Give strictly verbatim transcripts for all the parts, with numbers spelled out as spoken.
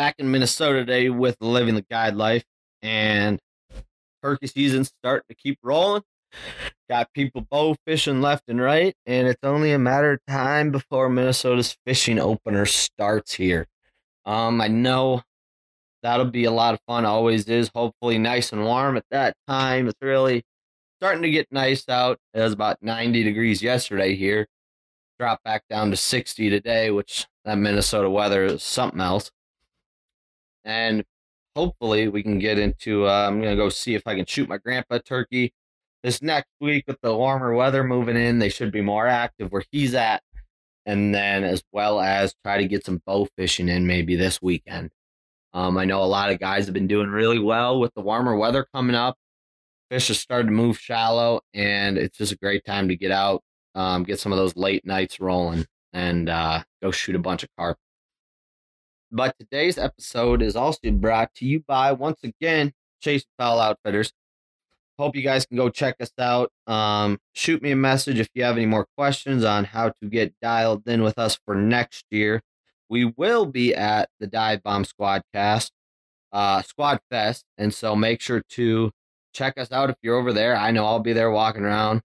back in Minnesota today with Living the Guide Life, and turkey season's starting to keep rolling. Got people bow fishing left and right, and it's only a matter of time before Minnesota's fishing opener starts here. Um, I know that'll be a lot of fun, always is. Hopefully nice and warm at that time. It's really starting to get nice out. It was about ninety degrees yesterday here. Dropped back down to sixty today, which that Minnesota weather is something else. And hopefully we can get into, uh, I'm going to go see if I can shoot my grandpa turkey this next week with the warmer weather moving in. They should be more active where he's at. And then as well as try to get some bow fishing in maybe this weekend. Um, I know a lot of guys have been doing really well with the warmer weather coming up. Fish are starting to move shallow, and it's just a great time to get out, um, get some of those late nights rolling, and uh, go shoot a bunch of carp. But today's episode is also brought to you by, once again, Chase Fowl Outfitters. Hope you guys can go check us out. Um, shoot me a message if you have any more questions on how to get dialed in with us for next year. We will be at the Dive Bomb Squadcast, uh, Squad Fest, and so make sure to check us out if you're over there. I know I'll be there walking around.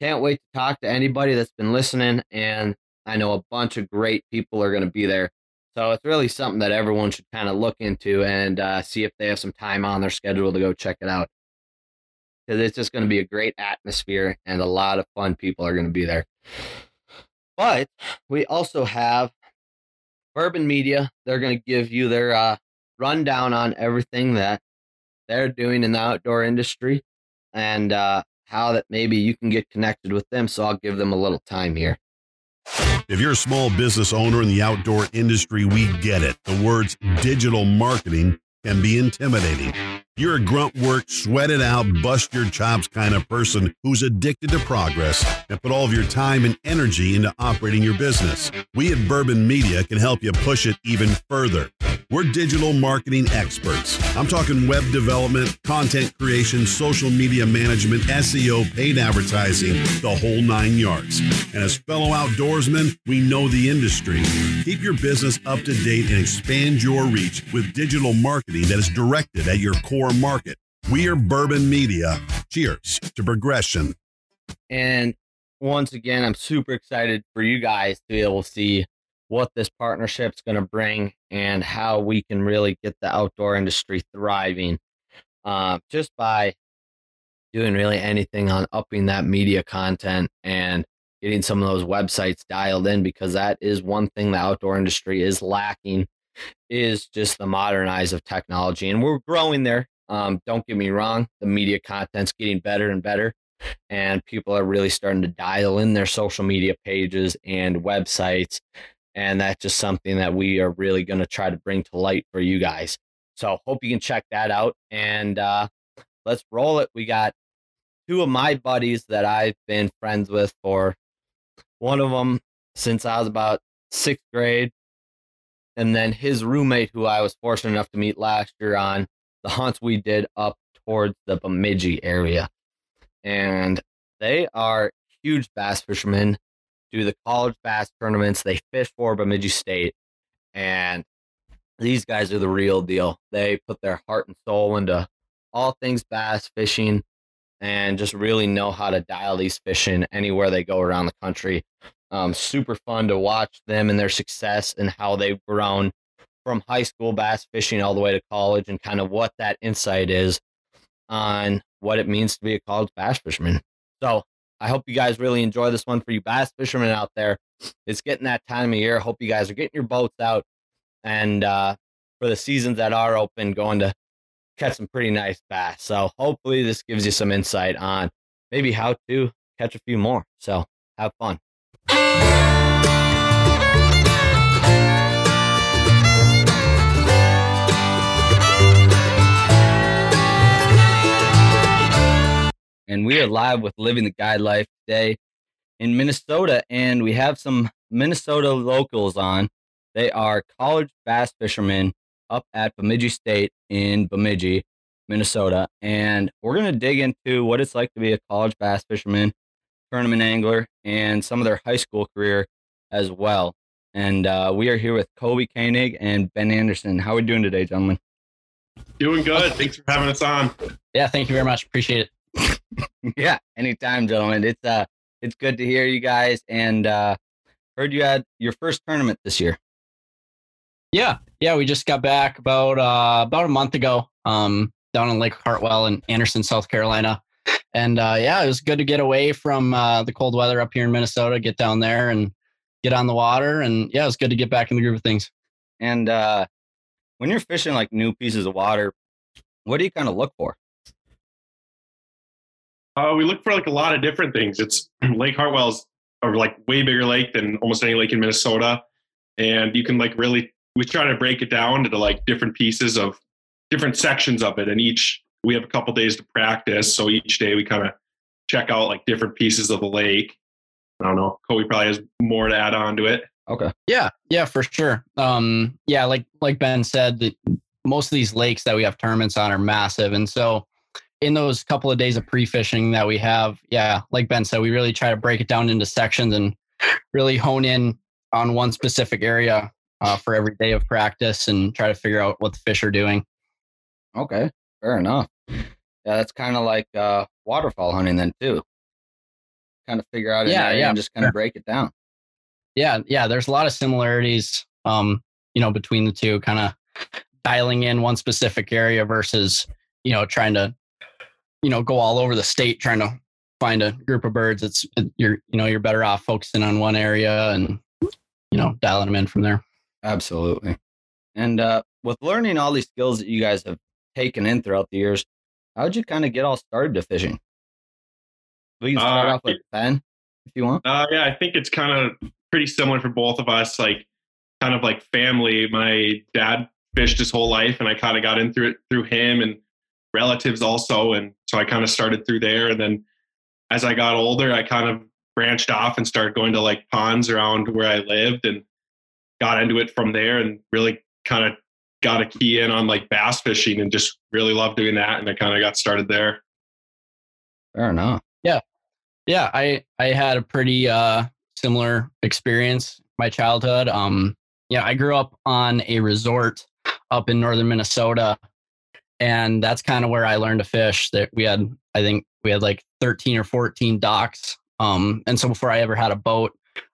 Can't wait to talk to anybody that's been listening, and I know a bunch of great people are going to be there. So it's really something that everyone should kind of look into and uh, see if they have some time on their schedule to go check it out. Because it's just going to be a great atmosphere, and a lot of fun people are going to be there. But we also have Bourbon Media. They're going to give you their uh, rundown on everything that they're doing in the outdoor industry and uh, how that maybe you can get connected with them. So I'll give them a little time here. If you're a small business owner in the outdoor industry, we get it. The words digital marketing can be intimidating. You're a grunt work, sweat it out, bust your chops kind of person who's addicted to progress and put all of your time and energy into operating your business. We at Bourbon Media can help you push it even further. We're digital marketing experts. I'm talking web development, content creation, social media management, S E O, paid advertising, the whole nine yards. And as fellow outdoorsmen, we know the industry. Keep your business up to date and expand your reach with digital marketing that is directed at your core market. We are Bourbon Media. Cheers to progression. And once again, I'm super excited for you guys to be able to see what this partnership's going to bring and how we can really get the outdoor industry thriving uh, just by doing really anything on upping that media content and getting some of those websites dialed in, because that is one thing the outdoor industry is lacking, is just the modernize of technology. And we're growing there. Um, don't get me wrong. The media content's getting better and better, and people are really starting to dial in their social media pages and websites. And that's just something that we are really going to try to bring to light for you guys. So hope you can check that out, and uh, let's roll it. We got two of my buddies that I've been friends with for, one of them since I was about sixth grade. And then his roommate, who I was fortunate enough to meet last year on the hunts we did up towards the Bemidji area. And they are huge bass fishermen. Do the college bass tournaments. They fish for Bemidji State, and these guys are the real deal. They put their heart and soul into all things bass fishing and just really know how to dial these fish in anywhere they go around the country. Um, super fun to watch them and their success and how they've grown from high school bass fishing all the way to college, and kind of what that insight is on what it means to be a college bass fisherman. So I hope you guys really enjoy this one. For you bass fishermen out there, it's getting that time of year. Hope you guys are getting your boats out, and uh, for the seasons that are open, going to catch some pretty nice bass. So hopefully this gives you some insight on maybe how to catch a few more. So have fun. And we are live with Living the Guide Life today in Minnesota, and we have some Minnesota locals on. They are college bass fishermen up at Bemidji State in Bemidji, Minnesota, and we're going to dig into what it's like to be a college bass fisherman, tournament angler, and some of their high school career as well. And uh, we are here with Kobe Koenig and Ben Anderson. How are we doing today, gentlemen? Doing good. Thanks for having us on. Yeah, thank you very much. Appreciate it. Yeah, anytime, gentlemen. It's uh, it's good to hear you guys. And uh, heard you had your first tournament this year. Yeah, yeah. We just got back about uh, about a month ago, um, down in Lake Hartwell in Anderson, South Carolina. And uh, yeah, it was good to get away from uh, the cold weather up here in Minnesota. Get down there and get on the water, and yeah, it was good to get back in the groove of things. And uh, when you're fishing like new pieces of water, what do you kind of look for? Uh, we look for like a lot of different things. It's Lake Hartwell's a like way bigger lake than almost any lake in Minnesota, and you can like really we try to break it down into like different pieces of different sections of it, and each we have a couple days to practice. So each day we kind of check out like different pieces of the lake. I don't know. Kobe probably has more to add on to it. Okay. Yeah. Yeah, for sure. Um, yeah. Like, like Ben said, that most of these lakes that we have tournaments on are massive. And so in those couple of days of pre-fishing that we have, yeah, like Ben said, we really try to break it down into sections and really hone in on one specific area uh, for every day of practice and try to figure out what the fish are doing. Okay. Fair enough. Yeah. That's kind of like uh, waterfowl hunting then too. Kind of figure out yeah, yeah, and just kind of break it down. Yeah, yeah. There's a lot of similarities, um, you know, between the two, kind of dialing in one specific area versus, you know, trying to, you know, go all over the state trying to find a group of birds. It's you're, you know, you're better off focusing on one area and, you know, dialing them in from there. Absolutely. And uh, with learning all these skills that you guys have taken in throughout the years, how'd you kind of get all started to fishing? We can start uh, off with Ben, if you want. Uh, yeah, I think it's kind of pretty similar for both of us, like kind of like family. My dad fished his whole life, and I kind of got into it through him and relatives also. And so I kind of started through there. And then as I got older, I kind of branched off and started going to like ponds around where I lived and got into it from there and really kind of got a key in on like bass fishing and just really loved doing that. And I kind of got started there. Fair enough. Yeah. Yeah, I, I had a pretty uh, similar experience my childhood. Um, yeah, I grew up on a resort up in northern Minnesota, and that's kind of where I learned to fish. That we had, I think we had like thirteen or fourteen docks. Um, and so before I ever had a boat,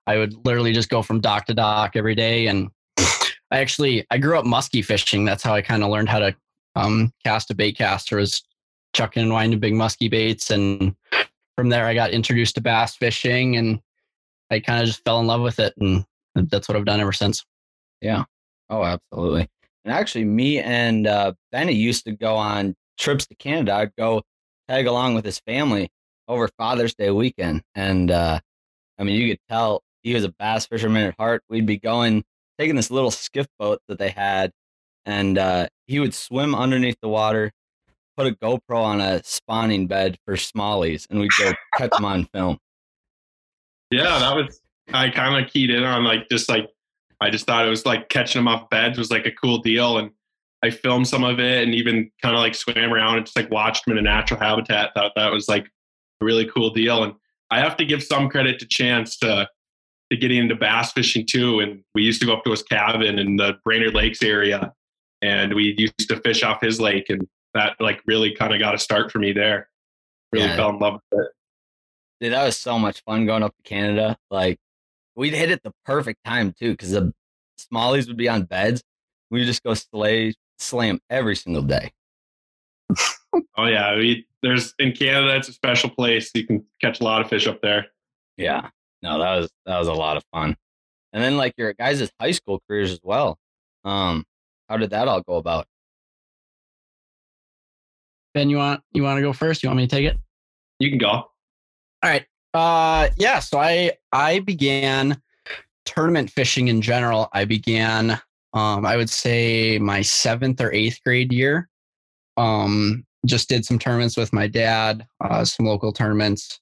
I would literally just go from dock to dock every day. And I actually I grew up musky fishing. That's how I kind of learned how to um, cast a bait caster, was chucking and winding big musky baits. And from there, I got introduced to bass fishing, and I kind of just fell in love with it, and that's what I've done ever since. Yeah. Oh, absolutely. And actually, me and uh, Benny used to go on trips to Canada. I'd go tag along with his family over Father's Day weekend, and uh, I mean, you could tell he was a bass fisherman at heart. We'd be going, taking this little skiff boat that they had, and uh, he would swim underneath the water, put a GoPro on a spawning bed for smallies, and we'd go catch them on film. Yeah, that was, I kind of keyed in on like, just like, I just thought it was like catching them off beds was like a cool deal. And I filmed some of it and even kind of like swam around and just like watched them in a natural habitat. Thought that was like a really cool deal. And I have to give some credit to Chance to, to getting into bass fishing too. And we used to go up to his cabin in the Brainerd Lakes area, and we used to fish off his lake, and that like really kind of got a start for me there. Really yeah. Fell in love with it. Dude, that was so much fun going up to Canada. Like, we'd hit it the perfect time too, because the smallies would be on beds. We would just go slay slam every single day. Oh yeah, we, there's in Canada. It's a special place. You can catch a lot of fish up there. Yeah, no, that was that was a lot of fun. And then like your guys' high school careers as well. Um, how did that all go about? Ben, you want you want to go first? You want me to take it? You can go. All right. Uh, yeah. So I I began tournament fishing in general. I began um, I would say my seventh or eighth grade year. Um, just did some tournaments with my dad, uh, some local tournaments,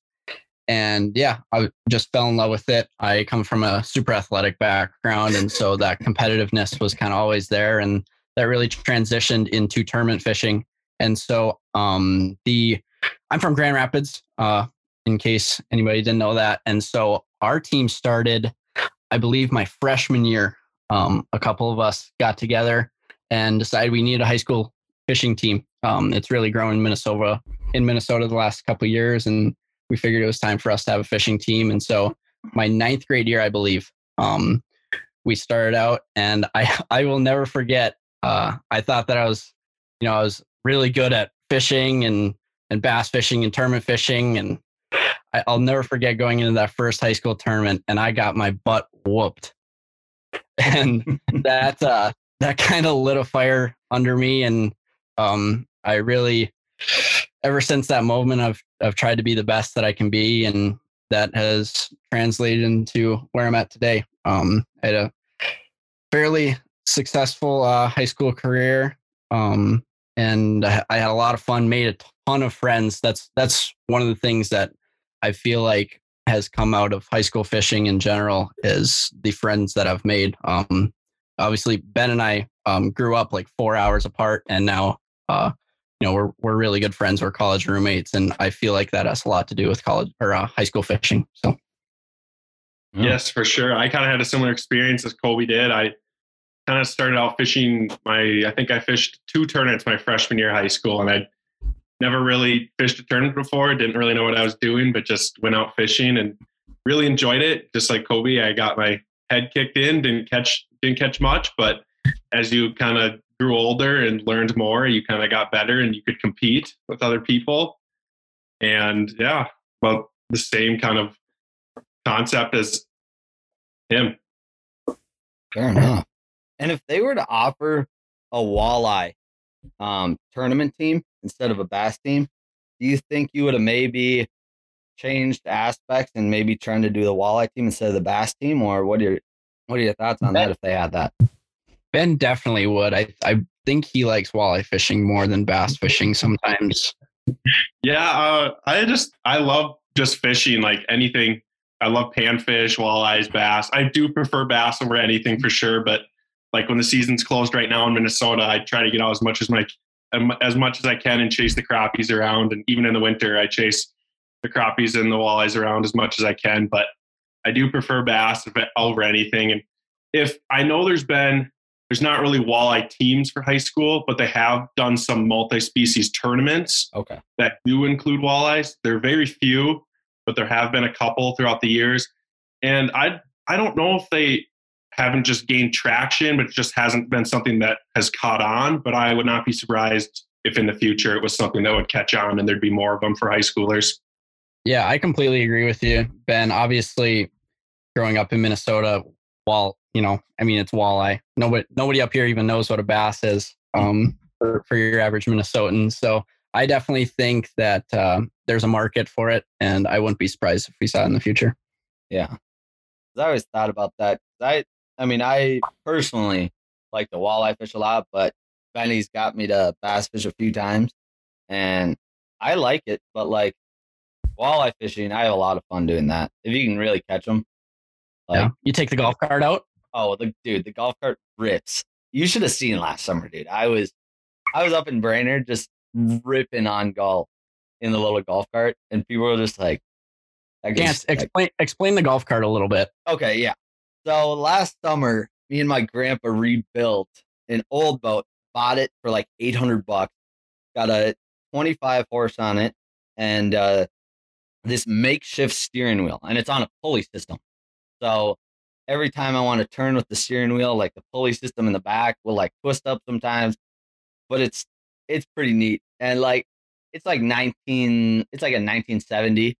and yeah, I just fell in love with it. I come from a super athletic background, and so that competitiveness was kind of always there, and that really transitioned into tournament fishing. And so um, the I'm from Grand Rapids, uh, in case anybody didn't know that. And so our team started I believe my freshman year, um, a couple of us got together and decided we needed a high school fishing team. Um, it's really grown in Minnesota, in Minnesota the last couple of years. And we figured it was time for us to have a fishing team. And so my ninth grade year, I believe, um, we started out, and I, I will never forget. Uh, I thought that I was, you know, I was really good at fishing and, and bass fishing and tournament fishing. And I, I'll never forget going into that first high school tournament, and I got my butt whooped. And that, uh, that kind of lit a fire under me. And, um, I really, ever since that moment, I've, I've tried to be the best that I can be. And that has translated into where I'm at today. Um, I had a fairly successful, uh, high school career. Um, and I, I had a lot of fun, made a ton of friends. That's, that's one of the things that I feel like has come out of high school fishing in general, is the friends that I've made. Um, obviously Ben and I, um, grew up like four hours apart, and now, uh, you know, we're, we're really good friends. We're college roommates. And I feel like that has a lot to do with college or uh, high school fishing. So. Yes, for sure. I kind of had a similar experience as Kobe did. I kind of started out fishing my, I think I fished two tournaments my freshman year of high school, and I never really fished a tournament before. Didn't really know what I was doing, but just went out fishing and really enjoyed it. Just like Kobe, I got my head kicked in, didn't catch, didn't catch much, but as you kind of grew older and learned more, you kind of got better and you could compete with other people. And yeah, about the same kind of concept as him. Fair enough. And if they were to offer a walleye um, tournament team instead of a bass team, do you think you would have maybe changed aspects and maybe trying to do the walleye team instead of the bass team? Or what are your, what are your thoughts on that if they had that? Ben definitely would. I I think he likes walleye fishing more than bass fishing sometimes. Yeah, uh, I just I love just fishing, like anything. I love panfish, walleyes, bass. I do prefer bass over anything for sure, but like when the season's closed right now in Minnesota, I try to get out as much as my as much as I can and chase the crappies around. And even in the winter, I chase the crappies and the walleyes around as much as I can. But I do prefer bass over anything. And if I know there's been there's not really walleye teams for high school, but they have done some multi-species tournaments okay. that do include walleyes. They're very few, but there have been a couple throughout the years. And I I don't know if they haven't just gained traction, but it just hasn't been something that has caught on. But I would not be surprised if in the future it was something that would catch on and there'd be more of them for high schoolers. Yeah, I completely agree with you, Ben. Obviously, growing up in Minnesota, while, you know, I mean, it's walleye. Nobody nobody up here even knows what a bass is um, for, for your average Minnesotan. So I definitely think that uh, there's a market for it, and I wouldn't be surprised if we saw it in the future. Yeah. I always thought about that. I, I mean, I personally like the walleye fish a lot, but Benny's got me to bass fish a few times, and I like it. But like walleye fishing, I have a lot of fun doing that. If you can really catch them. Like, yeah. You take the golf cart out? Oh, the, dude, the golf cart rips. You should have seen last summer, dude. I was I was up in Brainerd just ripping on golf in the little golf cart, and people were just like... Chance, explain, explain the golf cart a little bit. Okay, yeah. So last summer, me and my grandpa rebuilt an old boat, bought it for like eight hundred bucks, got a twenty-five horse on it, and uh, this makeshift steering wheel, and it's on a pulley system. So every time I want to turn with the steering wheel, like the pulley system in the back will like twist up sometimes, but it's, it's pretty neat. And like, it's like nineteen, it's like a nineteen seventy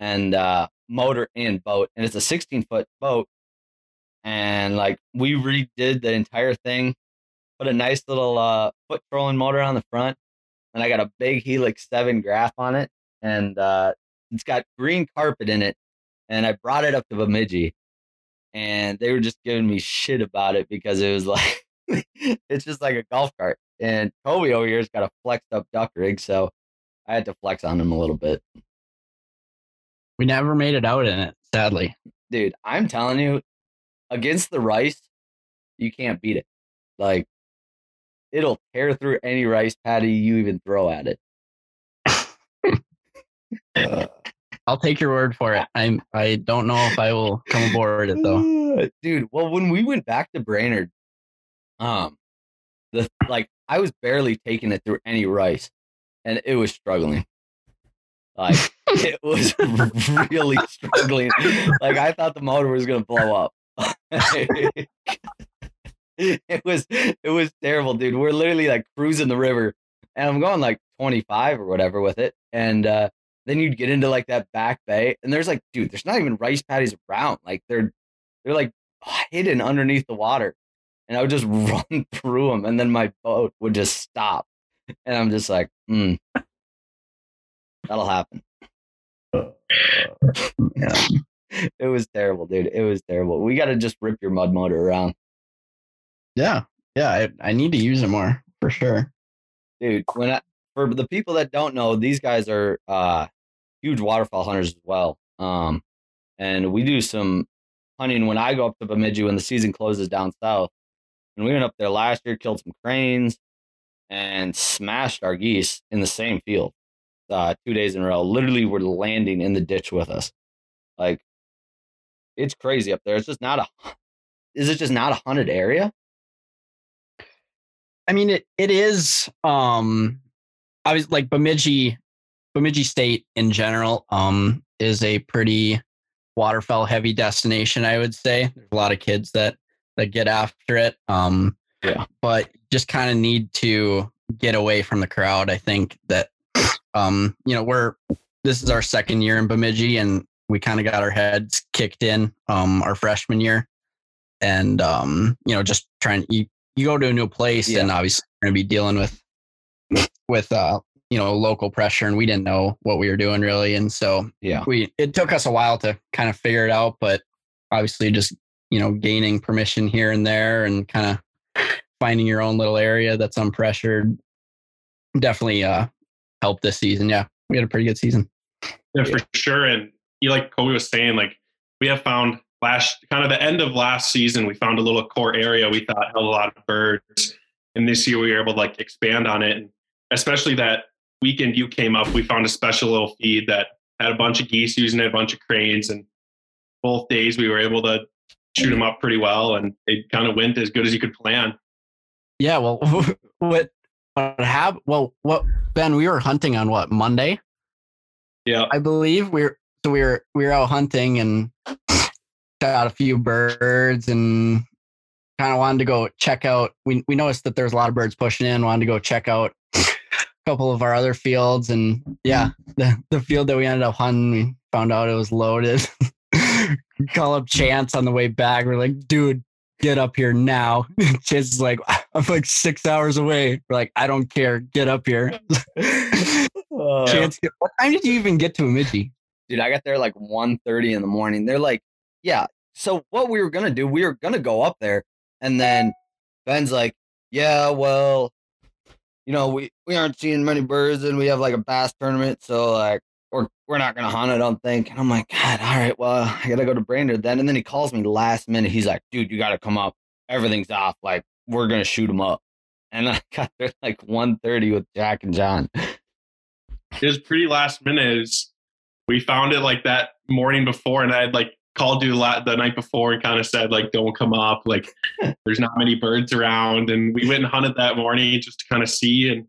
and uh motor and boat. And it's a sixteen foot boat. And like, we redid the entire thing, put a nice little uh foot trolling motor on the front. And I got a big Helix seven graph on it. And uh, it's got green carpet in it. And I brought it up to Bemidji, and they were just giving me shit about it because it was like, it's just like a golf cart. And Kobe over here's got a flexed up duck rig, so I had to flex on him a little bit. We never made it out in it, sadly. Dude, I'm telling you, against the rice, you can't beat it. Like, it'll tear through any rice patty you even throw at it. uh. I'll take your word for it. I'm, I don't know if I will come aboard it though. Dude, well, when we went back to Brainerd, um, the like I was barely taking it through any rice, and it was struggling. Like it was really struggling. Like I thought the motor was gonna blow up. It was it was terrible, dude. We're literally like cruising the river, and I'm going like twenty-five or whatever with it, and uh, then you'd get into like that back bay, and there's like, dude, there's not even rice paddies around. Like they're they're like hidden underneath the water, and I would just run through them, and then my boat would just stop, and I'm just like, hmm, that'll happen. Yeah. It was terrible, dude. It was terrible. We got to just rip your mud motor around. Yeah. Yeah. I, I need to use it more for sure. Dude, when I, for the people that don't know, these guys are uh, huge waterfowl hunters as well. Um, and we do some hunting when I go up to Bemidji when the season closes down south. And we went up there last year, killed some cranes, and smashed our geese in the same field uh, two days in a row. Literally were landing in the ditch with us. Like, it's crazy up there. It's just not a, is it just not a hunted area? I mean, it, it is, um, I was like Bemidji, Bemidji State in general, um, is a pretty waterfowl heavy destination. I would say there's a lot of kids that, that get after it. Um, yeah, but just kind of need to get away from the crowd. I think that, um, you know, we're, this is our second year in Bemidji, and we kind of got our heads kicked in um, our freshman year, and, um, you know, just trying to, you, you go to a new place, yeah, and obviously you're going to be dealing with, with, uh, you know, local pressure, and we didn't know what we were doing really. And so yeah, we, it took us a while to kind of figure it out, but obviously just, you know, gaining permission here and there and kind of finding your own little area that's unpressured definitely uh, helped this season. Yeah. We had a pretty good season. Yeah, for sure. And, you like Kobe was saying, like we have found last kind of the end of last season, we found a little core area we thought held a lot of birds. And this year we were able to like expand on it. And especially that weekend you came up, we found a special little feed that had a bunch of geese using it, a bunch of cranes, and both days we were able to shoot them up pretty well. And it kind of went as good as you could plan. Yeah. Well, what, what happened? Well, what Ben, we were hunting on what, Monday? Yeah. I believe we we're, So we were we were out hunting and shot out a few birds and kind of wanted to go check out. We we noticed that there's a lot of birds pushing in. Wanted to go check out a couple of our other fields, and yeah, the, the field that we ended up hunting, we found out it was loaded. Call up Chance on the way back. We're like, dude, get up here now. Chance is like, I'm like six hours away. We're like, I don't care, get up here. uh, Chance, what time did you even get to Bemidji? Dude, I got there like one thirty in the morning. They're like, yeah. So what we were going to do, we were going to go up there. And then Ben's like, yeah, well, you know, we, we aren't seeing many birds, and we have like a bass tournament. So like, or we're not going to hunt, I don't think. And I'm like, God, all right, well, I got to go to Brainerd then. And then he calls me last minute. He's like, dude, you got to come up. Everything's off. Like, we're going to shoot them up. And I got there like one thirty with Jack and John. It was pretty last minute. We found it like that morning before, and I had like called you the night before and kind of said like, don't come up. Like there's not many birds around. And we went and hunted that morning just to kind of see, and a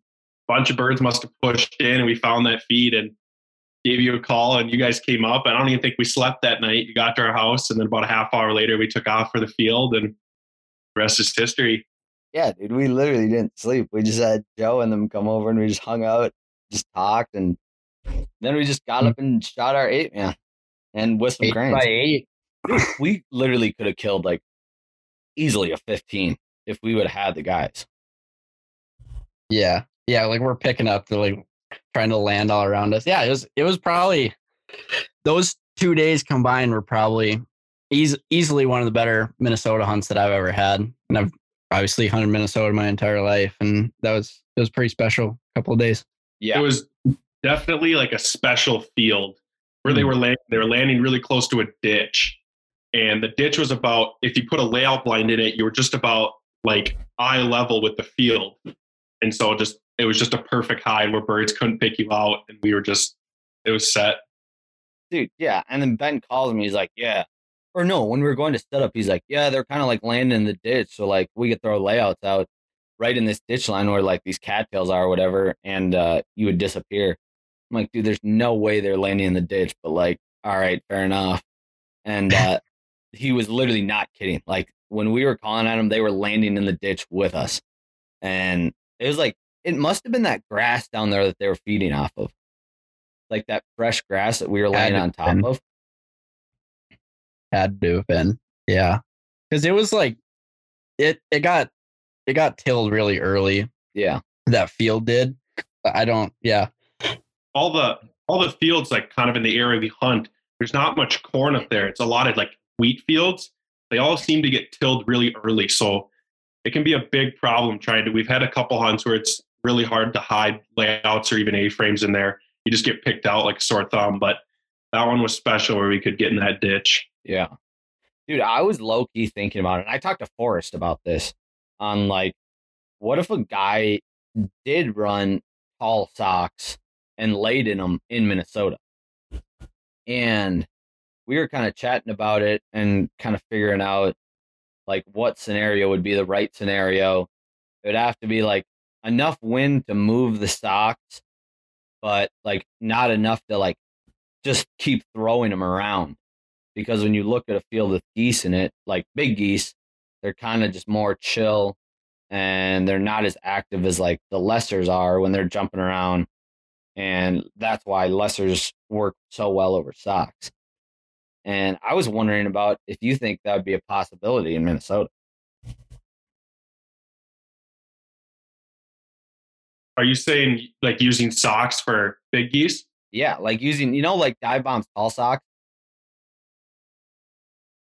bunch of birds must've pushed in, and we found that feed and gave you a call, and you guys came up. I don't even think we slept that night. You got to our house, and then about a half hour later we took off for the field, and the rest is history. Yeah, dude, we literally didn't sleep. We just had Joe and them come over, and we just hung out, just talked, and then we just got up and shot our eight man, and with some cranes. Eight. We literally could have killed like easily a fifteen if we would have had the guys. Yeah, yeah, like we're picking up, they're like trying to land all around us. Yeah, it was it was probably those two days combined were probably easy, easily one of the better Minnesota hunts that I've ever had, and I've obviously hunted Minnesota my entire life, and that was it was pretty special couple of days. Yeah, it was. Definitely like a special field where they were landing. They were landing really close to a ditch, and the ditch was about, if you put a layout blind in it, you were just about like eye level with the field. And so just, it was just a perfect hide where birds couldn't pick you out, and we were just, it was set. dude, yeah. And then Ben calls me. He's like, yeah. Or no, when we were going to set up, he's like, yeah, they're kind of like landing in the ditch. So like we could throw layouts out right in this ditch line where like these cattails are or whatever. And uh, you would disappear. I'm like, dude, there's no way they're landing in the ditch. But like, all right, fair enough. And uh, he was literally not kidding. Like when we were calling at them, they were landing in the ditch with us. And it was like, it must have been that grass down there that they were feeding off of. Like that fresh grass that we were laying on top of. Had to have been. Yeah. Because it was like, it it got it got tilled really early. Yeah. That field did. I don't, yeah. All the all the fields like kind of in the area we hunt, there's not much corn up there. It's a lot of like wheat fields. They all seem to get tilled really early. So it can be a big problem trying to, we've had a couple hunts where it's really hard to hide layouts or even A-frames in there. You just get picked out like a sore thumb, but that one was special where we could get in that ditch. Yeah. Dude, I was low-key thinking about it. And I talked to Forrest about this on like, what if a guy did run tall socks and laid in them in Minnesota? And we were kind of chatting about it and kind of figuring out like what scenario would be the right scenario. It would have to be like enough wind to move the socks, but like not enough to like just keep throwing them around, because when you look at a field with geese in it, like big geese, they're kind of just more chill and they're not as active as like the lessers are when they're jumping around. And that's why lessers work so well over socks. And I was wondering about if you think that would be a possibility in Minnesota. Are you saying like using socks for big geese? Yeah, like using, you know, like dive bombs, tall socks.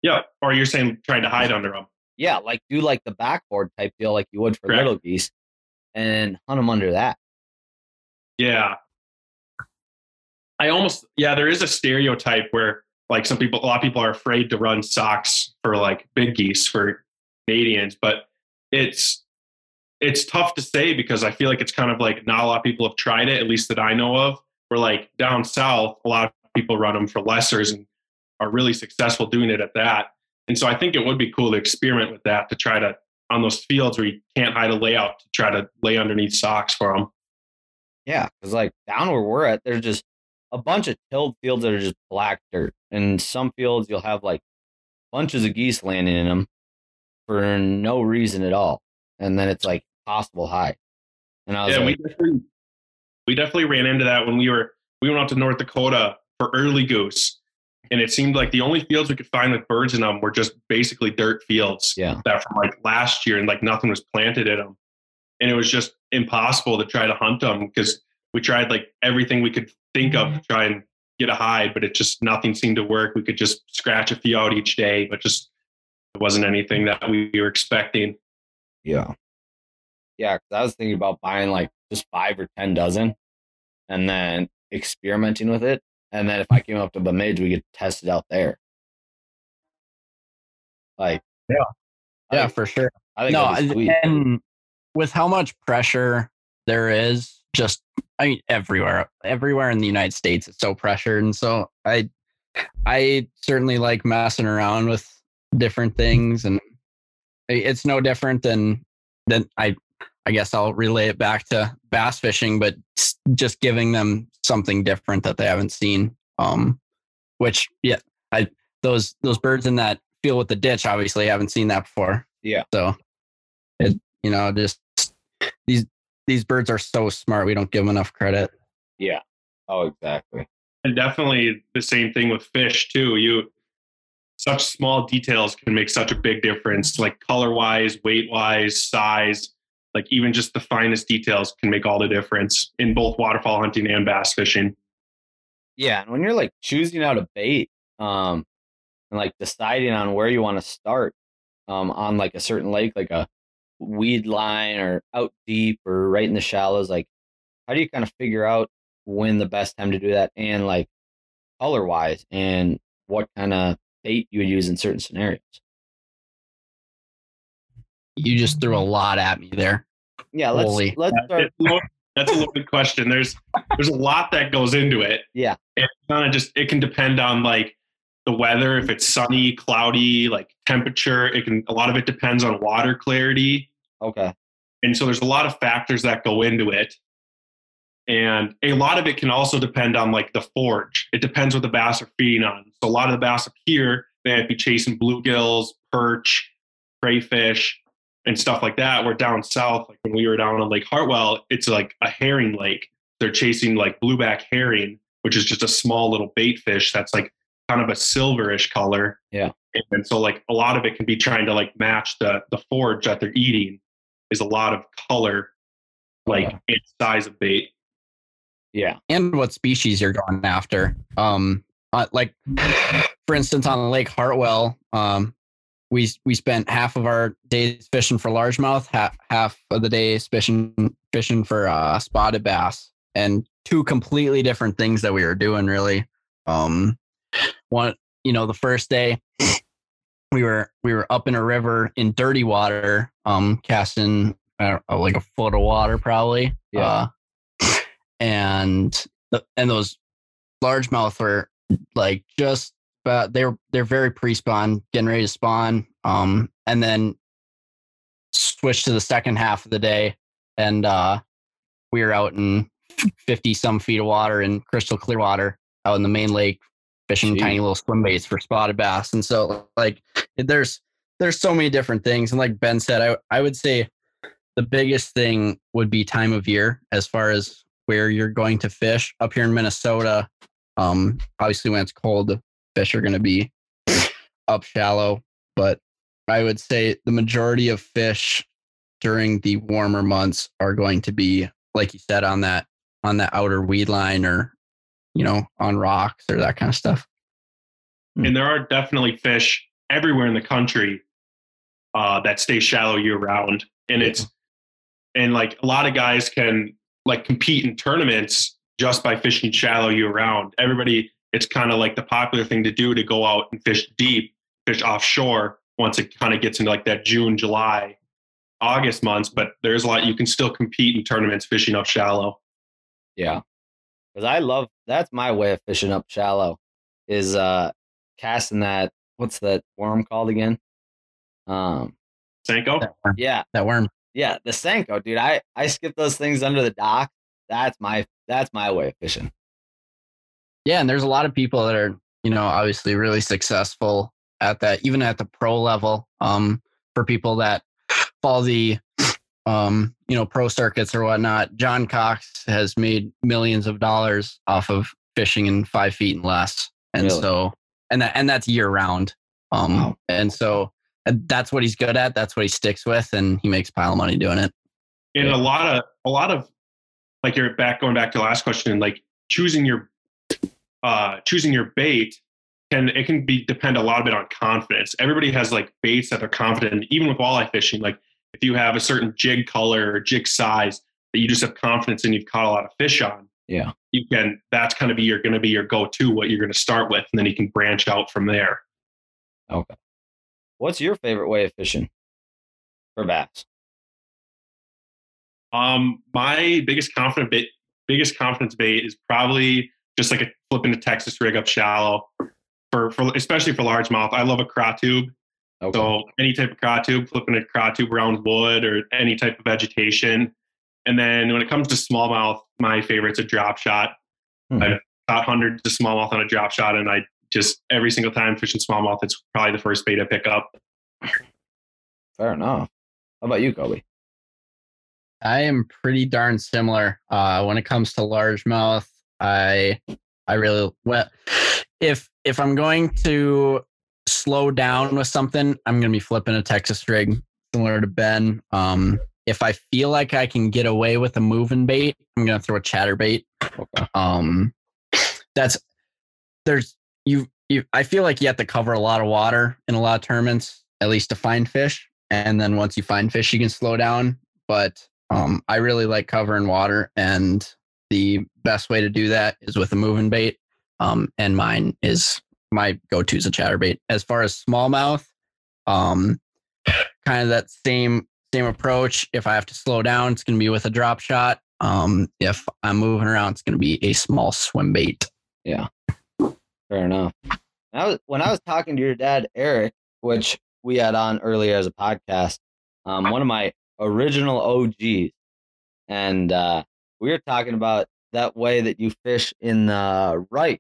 Yeah, or you're saying trying to hide under them. Yeah, like do like the backboard type deal like you would for Correct. Little geese and hunt them under that. Yeah. I almost, yeah, there is a stereotype where like some people, a lot of people are afraid to run socks for like big geese for Canadians, but it's, it's tough to say because I feel like it's kind of like not a lot of people have tried it, at least that I know of. We're like down south, a lot of people run them for lessers and are really successful doing it at that. And so I think it would be cool to experiment with that, to try to, on those fields where you can't hide a layout, to try to lay underneath socks for them. Yeah, because like down where we're at, there's just a bunch of tilled fields that are just black dirt. And some fields you'll have like bunches of geese landing in them for no reason at all. And then it's like possible high. And I was yeah, like, we definitely, we definitely ran into that when we were, we went out to North Dakota for early goose. And it seemed like the only fields we could find with birds in them were just basically dirt fields yeah. that from like last year, and like nothing was planted in them. And it was just impossible to try to hunt them because we tried like everything we could think of to try and get a hide, but it just, nothing seemed to work. We could just scratch a few out each day, but just, it wasn't anything that we were expecting. Yeah. Yeah. Cause I was thinking about buying like just five or ten dozen and then experimenting with it. And then if I came up to Bemidji, we could test it out there. Like, yeah. I yeah, think, for sure. I think no, and with how much pressure there is, just, I mean, everywhere, everywhere in the United States, it's so pressured. And so I, I certainly like messing around with different things, and it's no different than than I I guess I'll relay it back to bass fishing, but just giving them something different that they haven't seen. Um, which yeah, I those those birds in that field with the ditch obviously haven't seen that before. Yeah. So it you know just these these birds are so smart. We don't give them enough credit. Yeah. Oh, exactly. And definitely the same thing with fish too. You. Such small details can make such a big difference, like color-wise, weight-wise, size, like even just the finest details can make all the difference in both waterfowl hunting and bass fishing. Yeah, and when you're like choosing out a bait um, and like deciding on where you want to start um, on like a certain lake, like a weed line or out deep or right in the shallows, like how do you kind of figure out when the best time to do that, and like color-wise and what kind of bait you would use in certain scenarios? You just threw a lot at me there. Yeah, let's Holy. let's start. That's a loaded question. There's there's a lot that goes into it. Yeah. It kind of just it can depend on like the weather, if it's sunny, cloudy, like temperature. It can a lot of it depends on water clarity. Okay. And so there's a lot of factors that go into it. And a lot of it can also depend on like the forage. It depends what the bass are feeding on. So a lot of the bass up here, they might be chasing bluegills, perch, crayfish, and stuff like that. We're down south, like when we were down on Lake Hartwell, it's like a herring lake. They're chasing like blueback herring, which is just a small little bait fish that's like kind of a silverish color. Yeah. And, and so like a lot of it can be trying to like match the the forage that they're eating is a lot of color, like okay. and size of bait. Yeah. And what species you're going after. Um, uh, like, for instance, on Lake Hartwell, um, we we spent half of our days fishing for largemouth, half, half of the days fishing fishing for uh, spotted bass, and two completely different things that we were doing, really. Um, one, you know, the first day we were we were up in a river in dirty water, um, casting uh, like a foot of water probably. Yeah. Uh, And and those largemouth were like just about, they're they're very pre-spawn, getting ready to spawn. Um, and then switched to the second half of the day, and uh, we were out in fifty some feet of water in crystal clear water out in the main lake, fishing Jeez. tiny little swim baits for spotted bass. And so like there's there's so many different things. And like Ben said, I I would say the biggest thing would be time of year as far as where you're going to fish. Up here in Minnesota, um, obviously when it's cold, the fish are going to be up shallow. But I would say the majority of fish during the warmer months are going to be, like you said, on that on that outer weed line, or you know, on rocks or that kind of stuff. And there are definitely fish everywhere in the country uh, that stay shallow year round, and yeah. it's and like a lot of guys can. Like compete in tournaments just by fishing shallow year round. Everybody, it's kind of like the popular thing to do to go out and fish deep, fish offshore once it kind of gets into like that June, July, August months. But there's a lot, you can still compete in tournaments fishing up shallow. Yeah. Cause I love, that's my way of fishing up shallow is uh casting that, what's that worm called again? Um, Senko? That worm. Yeah. That worm. Yeah, the Senko, dude. I, I skip those things under the dock. That's my that's my way of fishing. Yeah, and there's a lot of people that are, you know, obviously really successful at that, even at the pro level. Um, for people that follow the, um, you know, pro circuits or whatnot, John Cox has made millions of dollars off of fishing in five feet and less, and really? so and that and that's year round. Um, wow. and so. And that's what he's good at. That's what he sticks with, and he makes a pile of money doing it. And a lot of, a lot of, like you're back going back to the last question, like choosing your, uh, choosing your bait can it can be depend a lot of it on confidence. Everybody has like baits that they're confident in, even with walleye fishing. Like if you have a certain jig color or jig size that you just have confidence in, you've caught a lot of fish on. Yeah, you can. That's kind of be your going to be your go to, what you're going to start with, and then you can branch out from there. Okay. What's your favorite way of fishing for bass? Um, my biggest confident bait, biggest confidence bait is probably just like a flipping a Texas rig up shallow for, for especially for largemouth. I love a craw tube. Okay. So any type of craw tube, flipping a craw tube around wood or any type of vegetation. And then when it comes to smallmouth, my favorite's a drop shot. Hmm. I've caught hundreds of smallmouth on a drop shot, and I just every single time fishing smallmouth, it's probably the first bait I pick up. Fair enough. How about you, Kobe? I am pretty darn similar. Uh, when it comes to largemouth, I I really well. If if I'm going to slow down with something, I'm going to be flipping a Texas rig, similar to Ben. Um, if I feel like I can get away with a moving bait, I'm going to throw a chatterbait. Okay. Um, that's there's. You, you, I feel like you have to cover a lot of water in a lot of tournaments, at least to find fish. And then once you find fish, you can slow down. But um, I really like covering water, and the best way to do that is with a moving bait. Um, and mine is my go-to is a chatterbait. As far as smallmouth, um, kind of that same same approach. If I have to slow down, it's going to be with a drop shot. Um, if I'm moving around, it's going to be a small swim bait. Yeah. Fair enough. I was, when I was talking to your dad, Eric, which we had on earlier as a podcast, um, one of my original O Gs, and uh, we were talking about that way that you fish in the rice,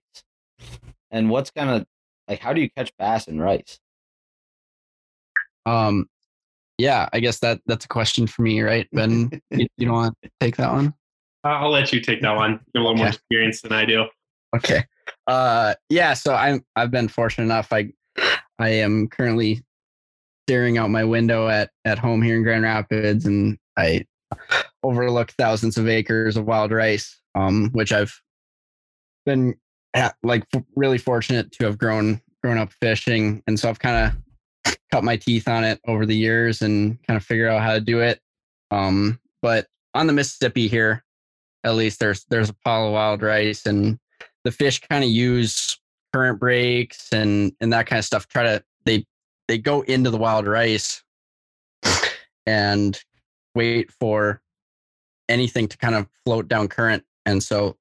and what's kind of like, how do you catch bass in rice? Um, yeah, I guess that that's a question for me, right, Ben? you, you don't want to take that one? I'll let you take that one. You're a little okay. more experienced than I do. Okay. Uh, yeah. So I'm I've been fortunate enough. I I am currently staring out my window at at home here in Grand Rapids, and I overlook thousands of acres of wild rice, um, which I've been at, like really fortunate to have grown grown up fishing, and so I've kind of cut my teeth on it over the years and kind of figure out how to do it. Um, but on the Mississippi here, at least there's there's a pile of wild rice, and the fish kind of use current breaks and and that kind of stuff. Try to they they go into the wild rice and wait for anything to kind of float down current. And so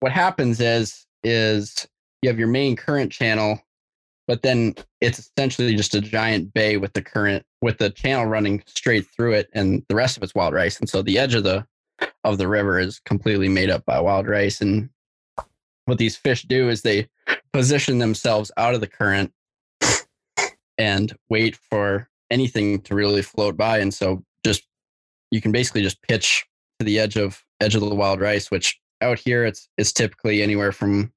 what happens is is you have your main current channel, but then it's essentially just a giant bay with the current with the channel running straight through it, and the rest of it's wild rice. And so the edge of the of the river is completely made up by wild rice. And what these fish do is they position themselves out of the current and wait for anything to really float by. And so just you can basically just pitch to the edge of edge of the wild rice, which out here it's it's typically anywhere from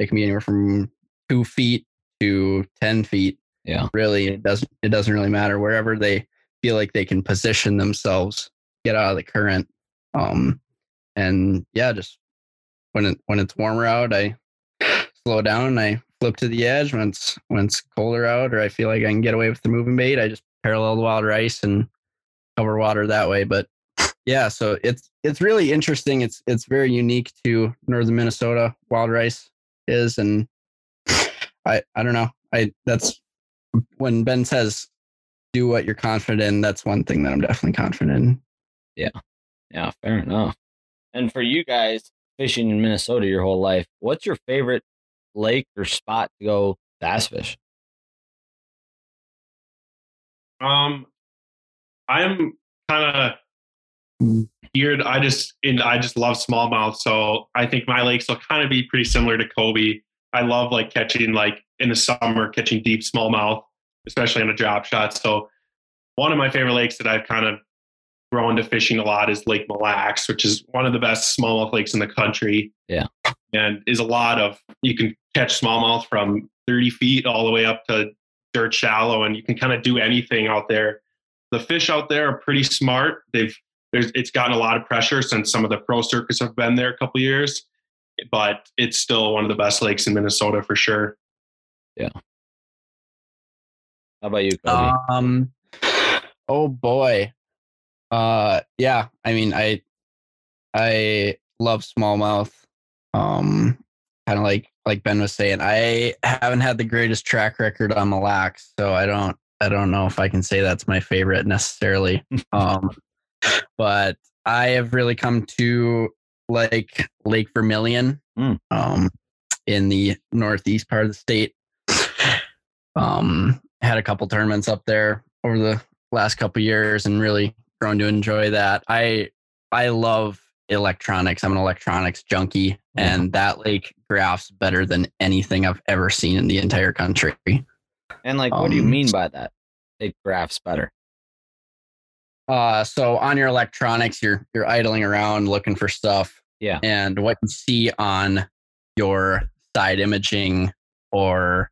it can be anywhere from two feet to ten feet. Yeah. Really it doesn't it doesn't really matter. Wherever they feel like they can position themselves, get out of the current. Um and yeah, just When it, when it's warmer out, I slow down and I flip to the edge. When it's when it's colder out, or I feel like I can get away with the moving bait, I just parallel the wild rice and cover water that way. But yeah, so it's it's really interesting. It's it's very unique to northern Minnesota, wild rice is, and I I don't know. I that's when Ben says do what you're confident in, that's one thing that I'm definitely confident in. Yeah. Yeah, fair enough. And for you guys, fishing in Minnesota your whole life, what's your favorite lake or spot to go bass fish? Um, I'm kind of geared. I just and I just love smallmouth, so I think my lakes will kind of be pretty similar to Kobe. I love like catching like in the summer catching deep smallmouth, especially on a drop shot. So one of my favorite lakes that I've kind of grown to fishing a lot is Lake Mille Lacs, which is one of the best smallmouth lakes in the country. Yeah. And is a lot of, you can catch smallmouth from thirty feet all the way up to dirt shallow, and you can kind of do anything out there. The fish out there are pretty smart. They've, there's, it's gotten a lot of pressure since some of the pro circuits have been there a couple of years, but it's still one of the best lakes in Minnesota for sure. Yeah. How about you, Cody? Um, oh boy. Uh, yeah, I mean, I, I love smallmouth. Um, kind of like, like Ben was saying, I haven't had the greatest track record on Mille Lacs, so I don't, I don't know if I can say that's my favorite necessarily. Um, but I have really come to like Lake Vermilion, mm. um, in the northeast part of the state. Um, had a couple tournaments up there over the last couple of years and really grown to enjoy that. I I love electronics. I'm an electronics junkie, mm. and that lake graphs better than anything I've ever seen in the entire country. And like, um, what do you mean by that? It graphs better. Uh, so on your electronics, you're you're idling around looking for stuff. Yeah. And what you see on your side imaging or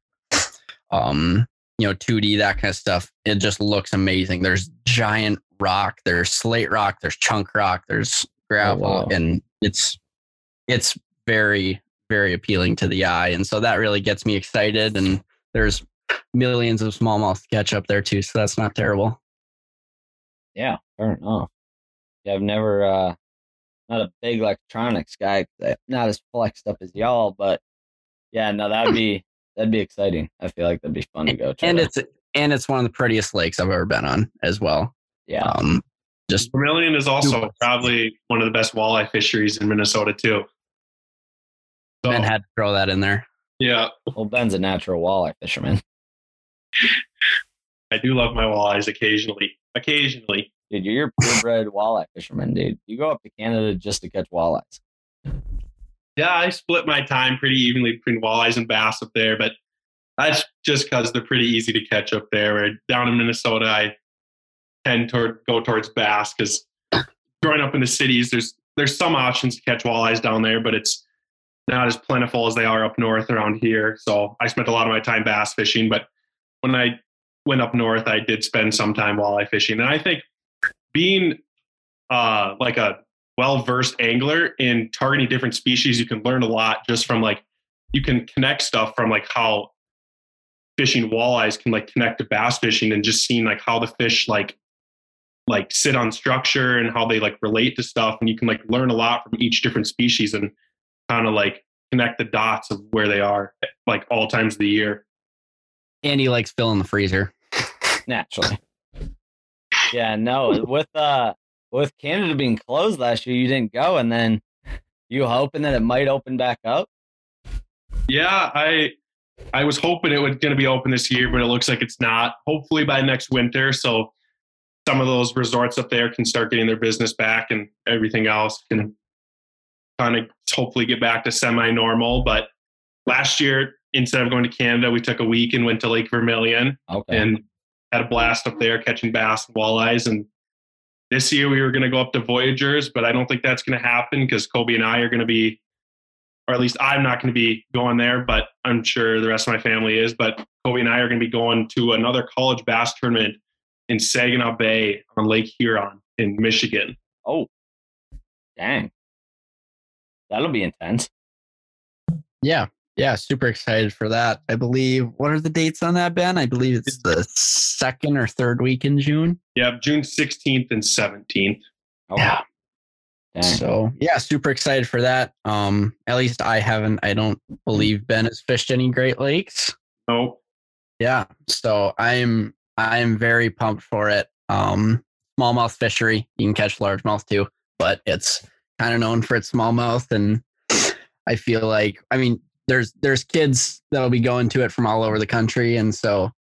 um, you know, two D, that kind of stuff, it just looks amazing. There's giant rock, there's slate rock, there's chunk rock, there's gravel. Oh, wow. And it's it's very, very appealing to the eye, and so that really gets me excited. And there's millions of smallmouth catch up there too, so that's not terrible. Yeah, fair enough. Yeah, I've never uh not a big electronics guy, not as flexed up as y'all, but yeah, no, that'd be that'd be exciting. I feel like that'd be fun to go to. And it's and it's one of the prettiest lakes I've ever been on as well. Yeah. Um, just Vermilion is also probably one of the best walleye fisheries in Minnesota too. So, Ben had to throw that in there. Yeah. Well, Ben's a natural walleye fisherman. I do love my walleyes occasionally. Occasionally. Dude, you're a purebred walleye fisherman, dude. You go up to Canada just to catch walleyes. Yeah, I split my time pretty evenly between walleyes and bass up there, but that's just because they're pretty easy to catch up there. Where down in Minnesota, I tend toward go towards bass because growing up in the cities, there's there's some options to catch walleyes down there, but it's not as plentiful as they are up north around here. So I spent a lot of my time bass fishing, but when I went up north, I did spend some time walleye fishing. And I think being uh, like a well-versed angler in targeting different species, you can learn a lot just from like, you can connect stuff from like how fishing walleyes can like connect to bass fishing and just seeing like how the fish like like sit on structure and how they like relate to stuff. And you can like learn a lot from each different species and kind of like connect the dots of where they are at, like all times of the year. And he likes filling the freezer. Naturally. Yeah, no, with uh with Canada being closed last year, you didn't go, and then you hoping that it might open back up? Yeah, I I was hoping it was gonna be open this year, but it looks like it's not. Hopefully by next winter. So some of those resorts up there can start getting their business back and everything else can kind of hopefully get back to semi-normal. But last year, instead of going to Canada, we took a week and went to Lake Vermilion. Okay. And had a blast up there catching bass and walleyes. And this year we were going to go up to Voyagers, but I don't think that's going to happen because Kobe and I are going to be, or at least I'm not going to be going there, but I'm sure the rest of my family is. But Kobe and I are going to be going to another college bass tournament in Saginaw Bay on Lake Huron in Michigan. Oh, dang. That'll be intense. Yeah. Yeah. Super excited for that. I believe, what are the dates on that, Ben? I believe it's the second or third week in June. Yeah. June sixteenth and seventeenth. Oh, yeah. Dang. So yeah, super excited for that. Um, at least I haven't, I don't believe Ben has fished any Great Lakes. Nope. Yeah. So I'm, I'm very pumped for it. Um, smallmouth fishery. You can catch largemouth too, but it's kind of known for its smallmouth. And I feel like, I mean, there's, there's kids that'll be going to it from all over the country. And so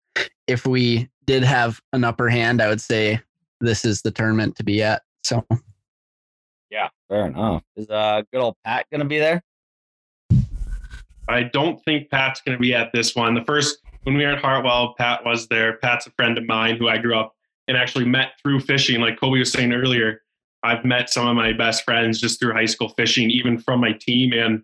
if we did have an upper hand, I would say this is the tournament to be at. So. Yeah, fair enough. Is uh good old Pat going to be there? I don't think Pat's going to be at this one. The first, when we were at Hartwell, Pat was there. Pat's a friend of mine who I grew up and actually met through fishing. Like Kobe was saying earlier, I've met some of my best friends just through high school fishing, even from my team and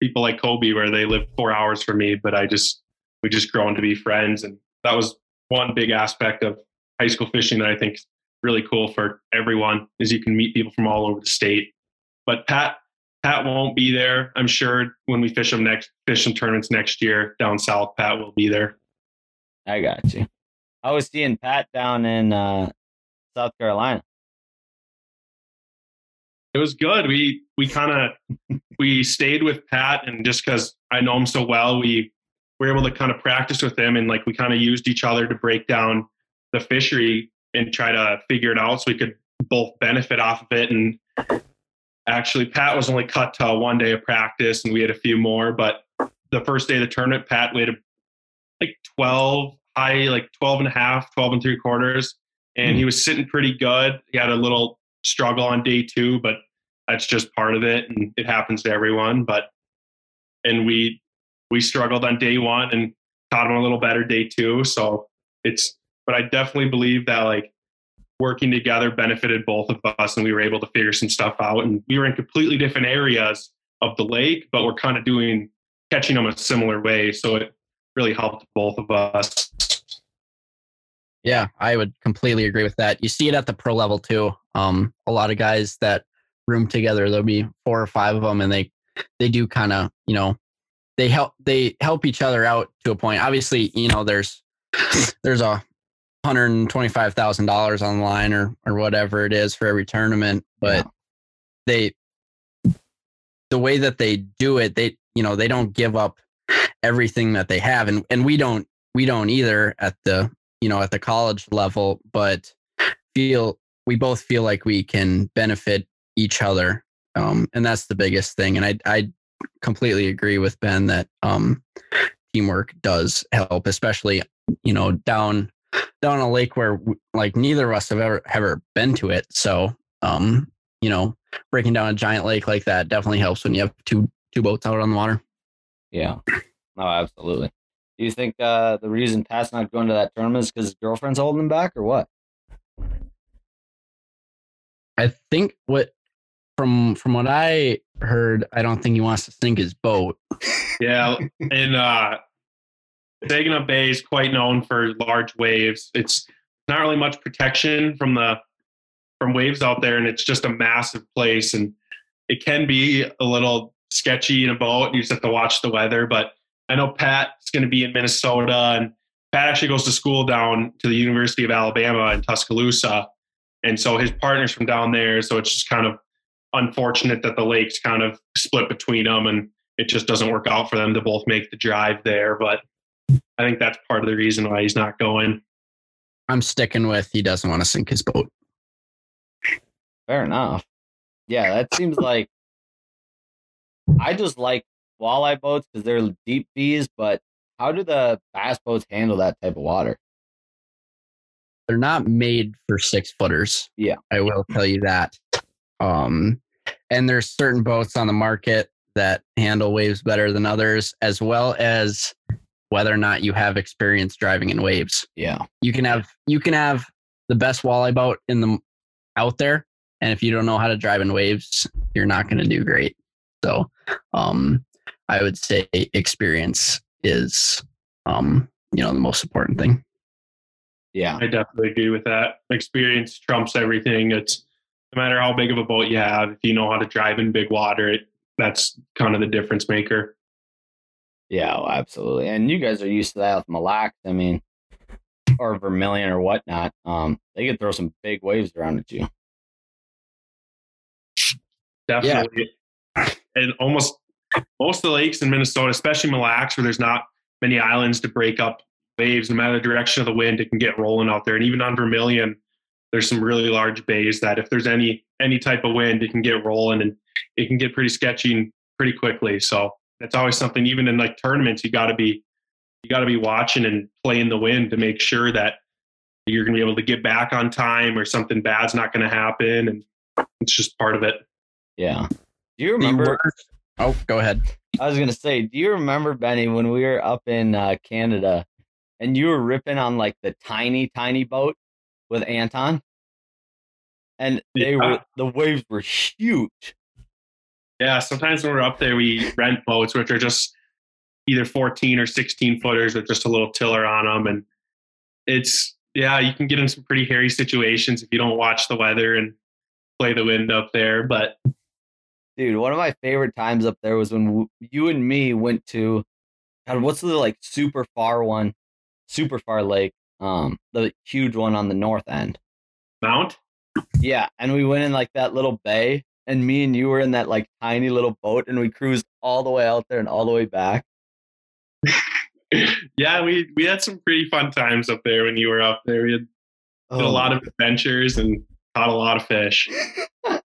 people like Kobe, where they live four hours from me, but I just, we just grown to be friends. And that was one big aspect of high school fishing that I think is really cool for everyone, is you can meet people from all over the state. But Pat, Pat won't be there. I'm sure when we fish them next, fish some tournaments next year down south, Pat will be there. I got you. I was seeing Pat down in uh, South Carolina. It was good. We we kind of we stayed with Pat, and just because I know him so well, we were able to kind of practice with him, and like we kind of used each other to break down the fishery and try to figure it out so we could both benefit off of it. And actually, Pat was only cut to one day of practice, and we had a few more. But the first day of the tournament, Pat weighed like twelve high, like twelve and a half, twelve and three quarters, and mm-hmm. he was sitting pretty good. He had a little struggle on day two, but that's just part of it, and it happens to everyone. But and we we struggled on day one and caught him a little better day two. So it's, but I definitely believe that like working together benefited both of us, and we were able to figure some stuff out. And we were in completely different areas of the lake, but we're kind of doing catching them a similar way. So it really helped both of us. Yeah, I would completely agree with that. You see it at the pro level too. Um, a lot of guys that room together, there'll be four or five of them, and they they do kind of, you know, they help they help each other out to a point. Obviously, you know, there's there's a hundred and twenty five thousand dollars on the line or or whatever it is for every tournament, but wow. they the way that they do it, they you know they don't give up everything that they have, and and we don't we don't either at the you know at the college level, but feel we both feel like we can benefit each other. Um, and that's the biggest thing. And I, I completely agree with Ben that um, teamwork does help, especially, you know, down, down a lake where like neither of us have ever, ever been to it. So, um, you know, breaking down a giant lake like that definitely helps when you have two, two boats out on the water. Yeah, no, absolutely. Do you think uh, the reason Pat's not going to that tournament is because his girlfriend's holding him back or what? I think what, From from what I heard, I don't think he wants to sink his boat. Yeah, and uh, Saginaw Bay is quite known for large waves. It's not really much protection from the from waves out there, and it's just a massive place. And it can be a little sketchy in a boat. You just have to watch the weather. But I know Pat's going to be in Minnesota, and Pat actually goes to school down to the University of Alabama in Tuscaloosa, and so his partner's from down there. So it's just kind of unfortunate that the lake's kind of split between them and it just doesn't work out for them to both make the drive there. But I think that's part of the reason why he's not going. I'm sticking with he doesn't want to sink his boat. Fair enough. Yeah, that seems like I just like walleye boats because they're deep fees, but how do the bass boats handle that type of water? They're not made for six footers. Yeah. I will tell you that. Um, and there's certain boats on the market that handle waves better than others, as well as whether or not you have experience driving in waves. Yeah. You can have, you can have the best walleye boat in the out there. And if you don't know how to drive in waves, you're not going to do great. So, um, I would say experience is, um, you know, the most important thing. Yeah. I definitely agree with that. Experience trumps everything. It's, no matter how big of a boat you have, if you know how to drive in big water, it, that's kind of the difference maker. Yeah, well, absolutely. And you guys are used to that with Mille Lacs, I mean, or Vermilion or whatnot. Um, they could throw some big waves around at you. Definitely. Yeah. And almost most of the lakes in Minnesota, especially Mille Lacs, where there's not many islands to break up waves, no matter the direction of the wind, it can get rolling out there. And even on Vermilion, there's some really large bays that if there's any any type of wind, it can get rolling and it can get pretty sketchy pretty quickly. So that's always something. Even in like tournaments, you got to be you got to be watching and playing the wind to make sure that you're going to be able to get back on time or something bad's not going to happen. And it's just part of it. Yeah. Do you remember? Oh, go ahead. I was going to say, do you remember, Benny, when we were up in uh, Canada and you were ripping on like the tiny, tiny boat with Anton, and they yeah. were the waves were huge. Yeah, sometimes when we're up there, we rent boats which are just either fourteen or sixteen footers with just a little tiller on them, and it's yeah, you can get in some pretty hairy situations if you don't watch the weather and play the wind up there. But dude, one of my favorite times up there was when w- you and me went to God, what's the like super far one, super far lake. Um, the huge one on the north end, Mount. Yeah, and we went in like that little bay, and me and you were in that like tiny little boat, and we cruised all the way out there and all the way back. Yeah, we we had some pretty fun times up there when you were up there. We had oh. did a lot of adventures and caught a lot of fish.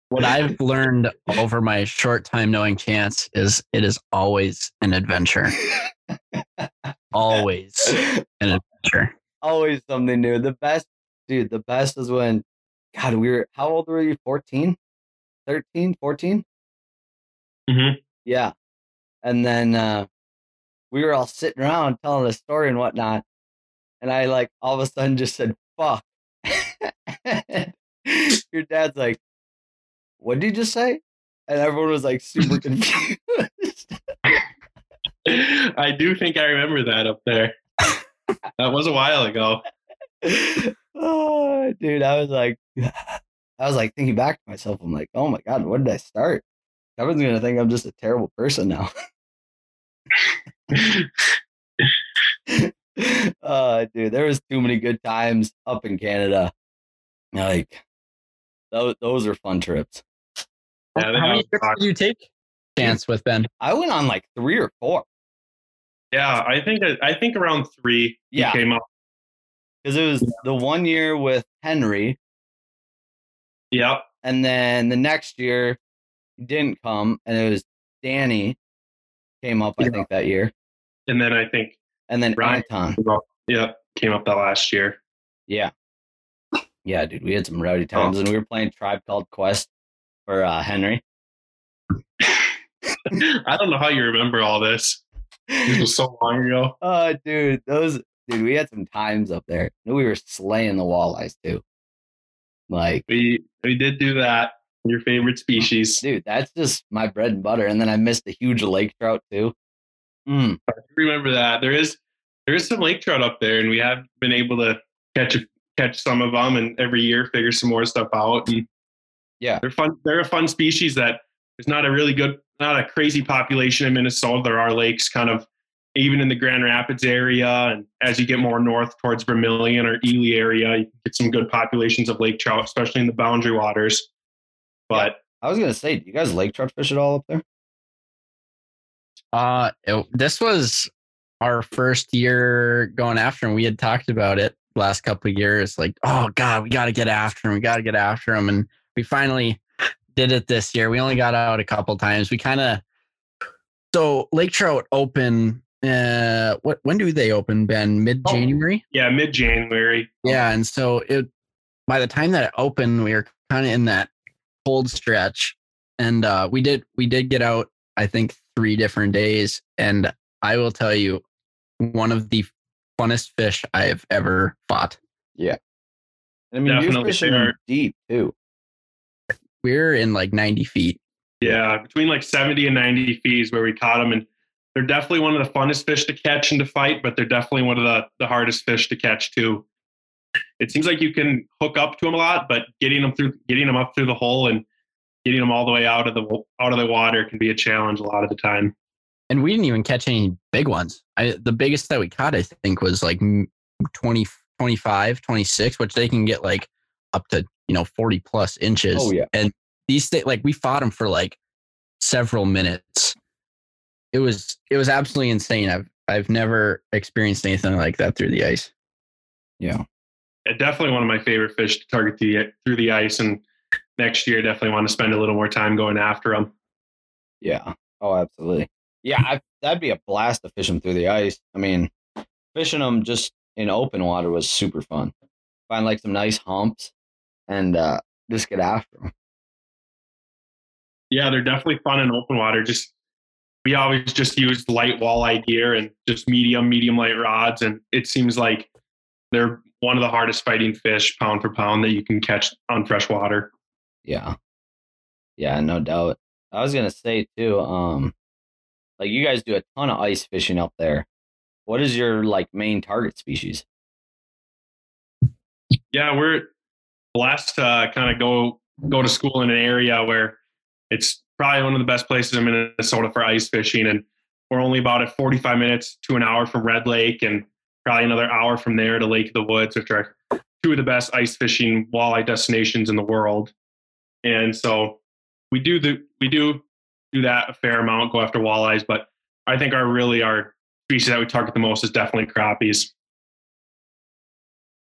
What I've learned over my short time knowing Chance is it is always an adventure. Always an adventure. Always something new. The best, dude, the best is when, God, we were, how old were you? fourteen, thirteen, fourteen? Mm-hmm. Yeah. And then uh, we were all sitting around telling a story and whatnot. And I like all of a sudden just said, fuck. Your dad's like, what did you just say? And everyone was like super confused. I do think I remember that up there. That was a while ago. Oh, dude, I was like, I was like thinking back to myself. I'm like, oh my God, where did I start? Everyone's going to think I'm just a terrible person now. uh, dude, there was too many good times up in Canada. Like, those, those are fun trips. Yeah, How many trips did you take Chance with Ben? I went on like three or four. Yeah, I think I think around three yeah. came up. Because it was the one year with Henry, Yep. And then the next year he didn't come, and it was Danny came up, yeah. I think, that year. And then I think and then Ryan Anton. Came up, yeah, came up that last year. Yeah. Yeah, dude, we had some rowdy times, oh. and we were playing Tribe Called Quest for uh, Henry. I don't know how you remember all this. This was so long ago. Oh, uh, dude, those dude, we had some times up there. We were slaying the walleyes too. Like we we did do that. Your favorite species, dude. That's just my bread and butter. And then I missed a huge lake trout too. Mm. I remember that there is there is some lake trout up there, and we have been able to catch catch some of them. And every year, figure some more stuff out. And yeah, they're fun. They're a fun species that there's not a really good, not a crazy population in Minnesota. There are lakes kind of even in the Grand Rapids area, and as you get more north towards Vermilion or Ely area, you get some good populations of lake trout, especially in the boundary waters. But I was going to say, do you guys lake trout fish at all up there? Uh, it, this was our first year going after him. We had talked about it the last couple of years. Like, oh God, we got to get after him. We got to get after him. And we finally did it this year. We only got out a couple times. We kind of, so lake trout open, uh, what, when do they open, Ben? Mid-January? Oh, yeah. Mid-January. Yeah. And so it, by the time that it opened, we were kind of in that cold stretch, and uh we did we did get out I think three different days, and I will tell you, one of the funnest fish I have ever fought. Yeah, I mean, you're fishing sure. deep too. We're in like ninety feet. Yeah, between like seventy and ninety feet is where we caught them, and they're definitely one of the funnest fish to catch and to fight, but they're definitely one of the the hardest fish to catch too. It seems like you can hook up to them a lot, but getting them through, getting them up through the hole and getting them all the way out of the out of the water can be a challenge a lot of the time. And we didn't even catch any big ones. I, the biggest that we caught, I think, was like twenty, twenty-five, twenty-six, which they can get like up to, you know, forty plus inches. Oh, yeah. And these things, like we fought them for like several minutes. It was it was absolutely insane. I've I've never experienced anything like that through the ice. Yeah. Definitely one of my favorite fish to target the, through the ice, and next year definitely want to spend a little more time going after them. Yeah. Oh, absolutely. Yeah, I, that'd be a blast to fish them through the ice. I mean, fishing them just in open water was super fun. Find like some nice humps and uh, just get after them. Yeah, they're definitely fun in open water. Just we always just use light walleye gear and just medium, medium light rods, and it seems like they're one of the hardest fighting fish pound for pound that you can catch on fresh water. Yeah. Yeah, no doubt. I was going to say too, um, like you guys do a ton of ice fishing up there. What is your like main target species? Yeah, we're blessed to kind of go, go to school in an area where it's probably one of the best places in Minnesota for ice fishing. And we're only about at forty-five minutes to an hour from Red Lake, and probably another hour from there to Lake of the Woods, which are two of the best ice fishing walleye destinations in the world. And so we do the we do do that a fair amount, go after walleyes, but I think our really our species that we target the most is definitely crappies.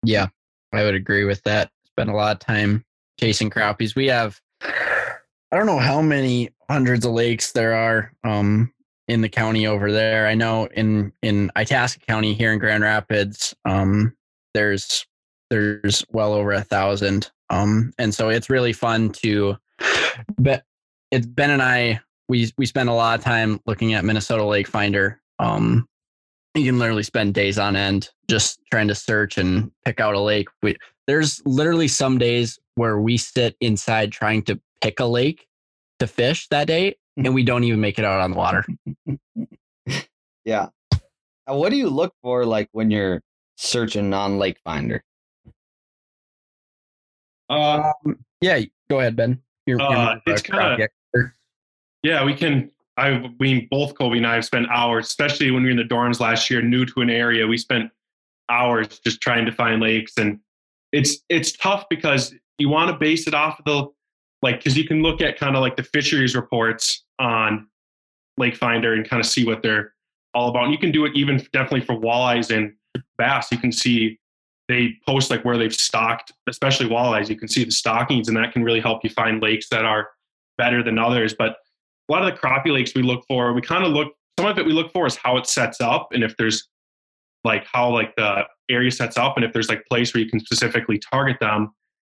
Yeah, I would agree with that. Spend a lot of time chasing crappies. We have I don't know how many hundreds of lakes there are. Um, in the county over there. I know in, in Itasca County here in Grand Rapids, um, there's, there's well over a thousand. Um, and so it's really fun to, but it's Ben and I, we, we spend a lot of time looking at Minnesota Lake Finder. Um, you can literally spend days on end just trying to search and pick out a lake. We, there's literally some days where we sit inside trying to pick a lake to fish that day, and we don't even make it out on the water. Yeah. What do you look for, like, when you're searching on Lake Finder? Um. Yeah. Go ahead, Ben. You're, uh, you're it's kind of. Yeah, we can. I mean, both Kobe and I have spent hours, especially when we were in the dorms last year, new to an area. We spent hours just trying to find lakes, and it's it's tough because you want to base it off of the. Like, because you can look at kind of like the fisheries reports on Lake Finder and kind of see what they're all about. And you can do it even definitely for walleyes and bass. You can see they post like where they've stocked, especially walleyes. You can see the stockings, and that can really help you find lakes that are better than others. But a lot of the crappie lakes we look for, we kind of look, some of it we look for is how it sets up, and if there's like how like the area sets up, and if there's like place where you can specifically target them.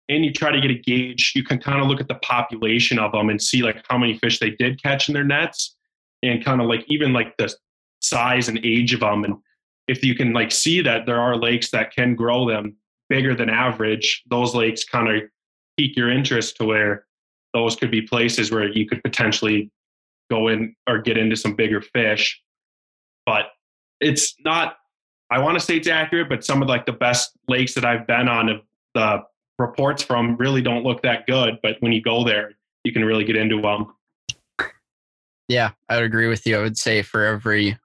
And you try to get a gauge, you can kind of look at the population of them and see like how many fish they did catch in their nets, and kind of like even like the size and age of them. And if you can like see that there are lakes that can grow them bigger than average, those lakes kind of pique your interest to where those could be places where you could potentially go in or get into some bigger fish. But it's not, I want to say it's accurate, but some of like the best lakes that I've been on, of the reports from really don't look that good, but when you go there, you can really get into them. Yeah, I would agree with you. I would say for every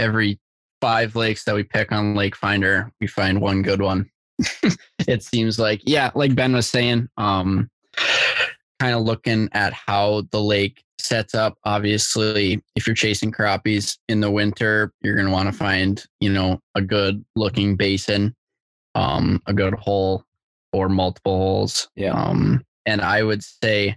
every five lakes that we pick on Lake Finder, we find one good one. It seems like, yeah, like Ben was saying, um, kind of looking at how the lake sets up. Obviously, if you're chasing crappies in the winter, you're going to want to find, you know, a good looking basin, um, a good hole, or multiple holes. Yeah. Um, and I would say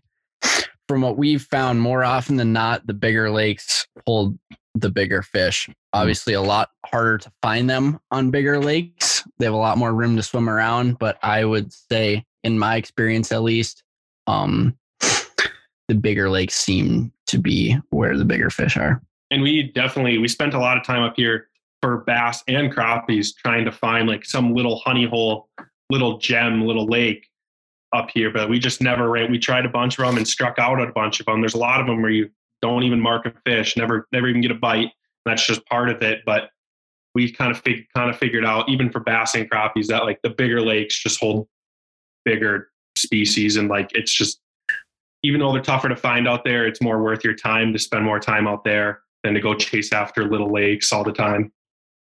from what we've found, more often than not, the bigger lakes hold the bigger fish. Obviously a lot harder to find them on bigger lakes. They have a lot more room to swim around, but I would say in my experience, at least, um, the bigger lakes seem to be where the bigger fish are. And we definitely, we spent a lot of time up here for bass and crappies trying to find like some little honey hole, little gem, little lake up here, but we just never ran. We tried a bunch of them and struck out at a bunch of them. There's a lot of them where you don't even mark a fish, never, never even get a bite. That's just part of it. But we kind of fig- kind of figured out, even for bass and crappies, that like the bigger lakes just hold bigger species. And like, it's just, even though they're tougher to find out there, it's more worth your time to spend more time out there than to go chase after little lakes all the time.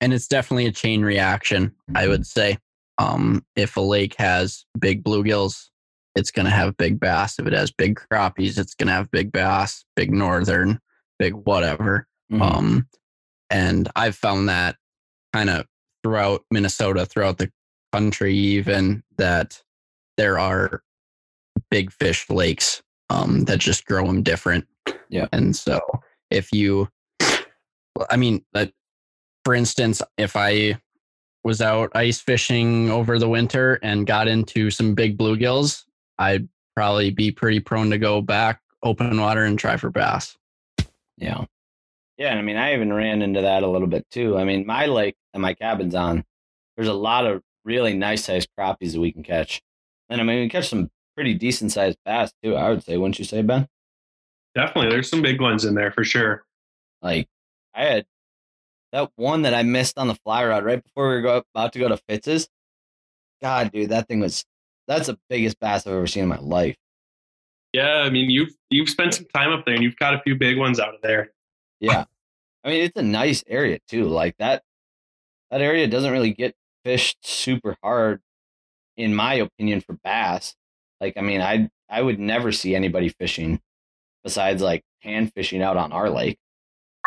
And it's definitely a chain reaction, I would say. Um, if a lake has big bluegills, it's going to have big bass. If it has big crappies, it's going to have big bass, big northern, big whatever. Mm-hmm. Um, and I've found that kind of throughout Minnesota, throughout the country, even, that there are big fish lakes, um, that just grow them different. Yeah. And so if you, I mean, like, for instance, if I was out ice fishing over the winter and got into some big bluegills, I'd probably be pretty prone to go back open water and try for bass. Yeah. Yeah. I mean, I even ran into that a little bit too. I mean, my lake that my cabin's on, there's a lot of really nice sized crappies that we can catch. And I mean, we catch some pretty decent sized bass too, I would say, wouldn't you say, Ben? Definitely. There's some big ones in there for sure. Like I had that one that I missed on the fly rod right before we were go, about to go to Fitz's. God, dude, that thing was, that's the biggest bass I've ever seen in my life. Yeah, I mean, you've you've spent some time up there and you've caught a few big ones out of there. Yeah. I mean, it's a nice area too. Like that, that area doesn't really get fished super hard, in my opinion, for bass. Like, I mean, I I would never see anybody fishing besides like pan fishing out on our lake.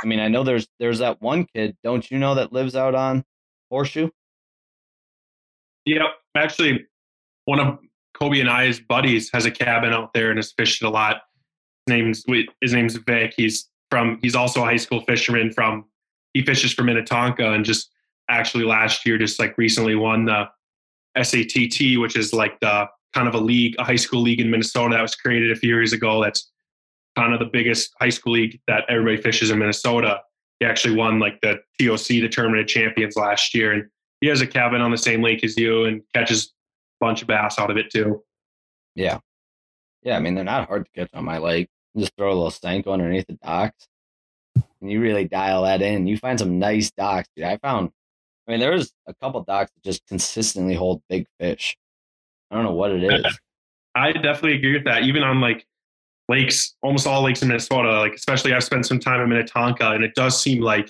I mean, I know there's there's that one kid, don't you know, that lives out on Horseshoe? Yep. Actually, one of Kobe and I's buddies has a cabin out there and has fished a lot. His name's his name's Vic. He's from he's also a high school fisherman from he fishes for Minnetonka, and just actually last year, just like recently won the S A T T, which is like the kind of a league, a high school league in Minnesota that was created a few years ago. That's kind of the biggest high school league that everybody fishes in Minnesota. He actually won like the T O C, the Tournament of Champions, last year. And he has a cabin on the same lake as you and catches a bunch of bass out of it too. Yeah. Yeah. I mean, they're not hard to catch on my lake. You just throw a little Senko underneath the docks and you really dial that in. You find some nice docks. Dude, I found, I mean, there's a couple docks that just consistently hold big fish. I don't know what it is. I definitely agree with that. Even on like, lakes, almost all lakes in Minnesota, like especially I've spent some time in Minnetonka, and it does seem like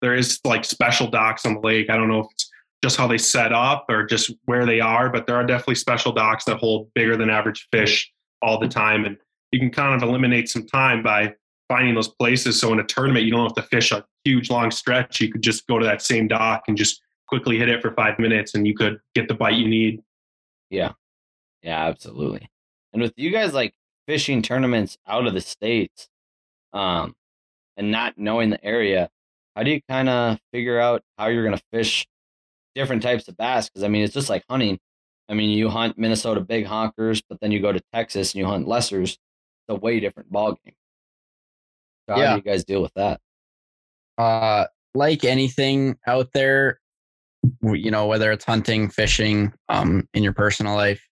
there is like special docks on the lake. I don't know if it's just how they set up or just where they are, but there are definitely special docks that hold bigger than average fish all the time. And you can kind of eliminate some time by finding those places. So in a tournament, you don't have to fish a huge long stretch. You could just go to that same dock and just quickly hit it for five minutes and you could get the bite you need. Yeah. Yeah, absolutely. And with you guys like fishing tournaments out of the States, um, and not knowing the area, how do you kind of figure out how you're going to fish different types of bass? Because, I mean, it's just like hunting. I mean, you hunt Minnesota big honkers, but then you go to Texas and you hunt lessers. It's a way different ballgame. So how yeah. do you guys deal with that? Uh, like anything out there, you know, whether it's hunting, fishing, um, in your personal life,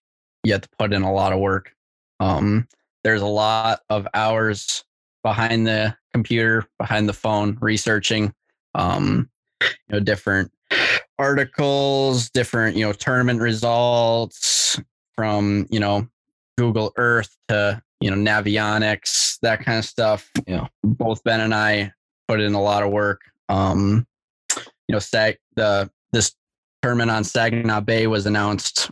you have to put in a lot of work. Um, there's a lot of hours behind the computer, behind the phone, researching, um, you know, different articles, different, you know, tournament results from, you know, Google Earth to, you know, Navionics, that kind of stuff. You know, both Ben and I put in a lot of work. Um, you know, Sag, the, this tournament on Saginaw Bay was announced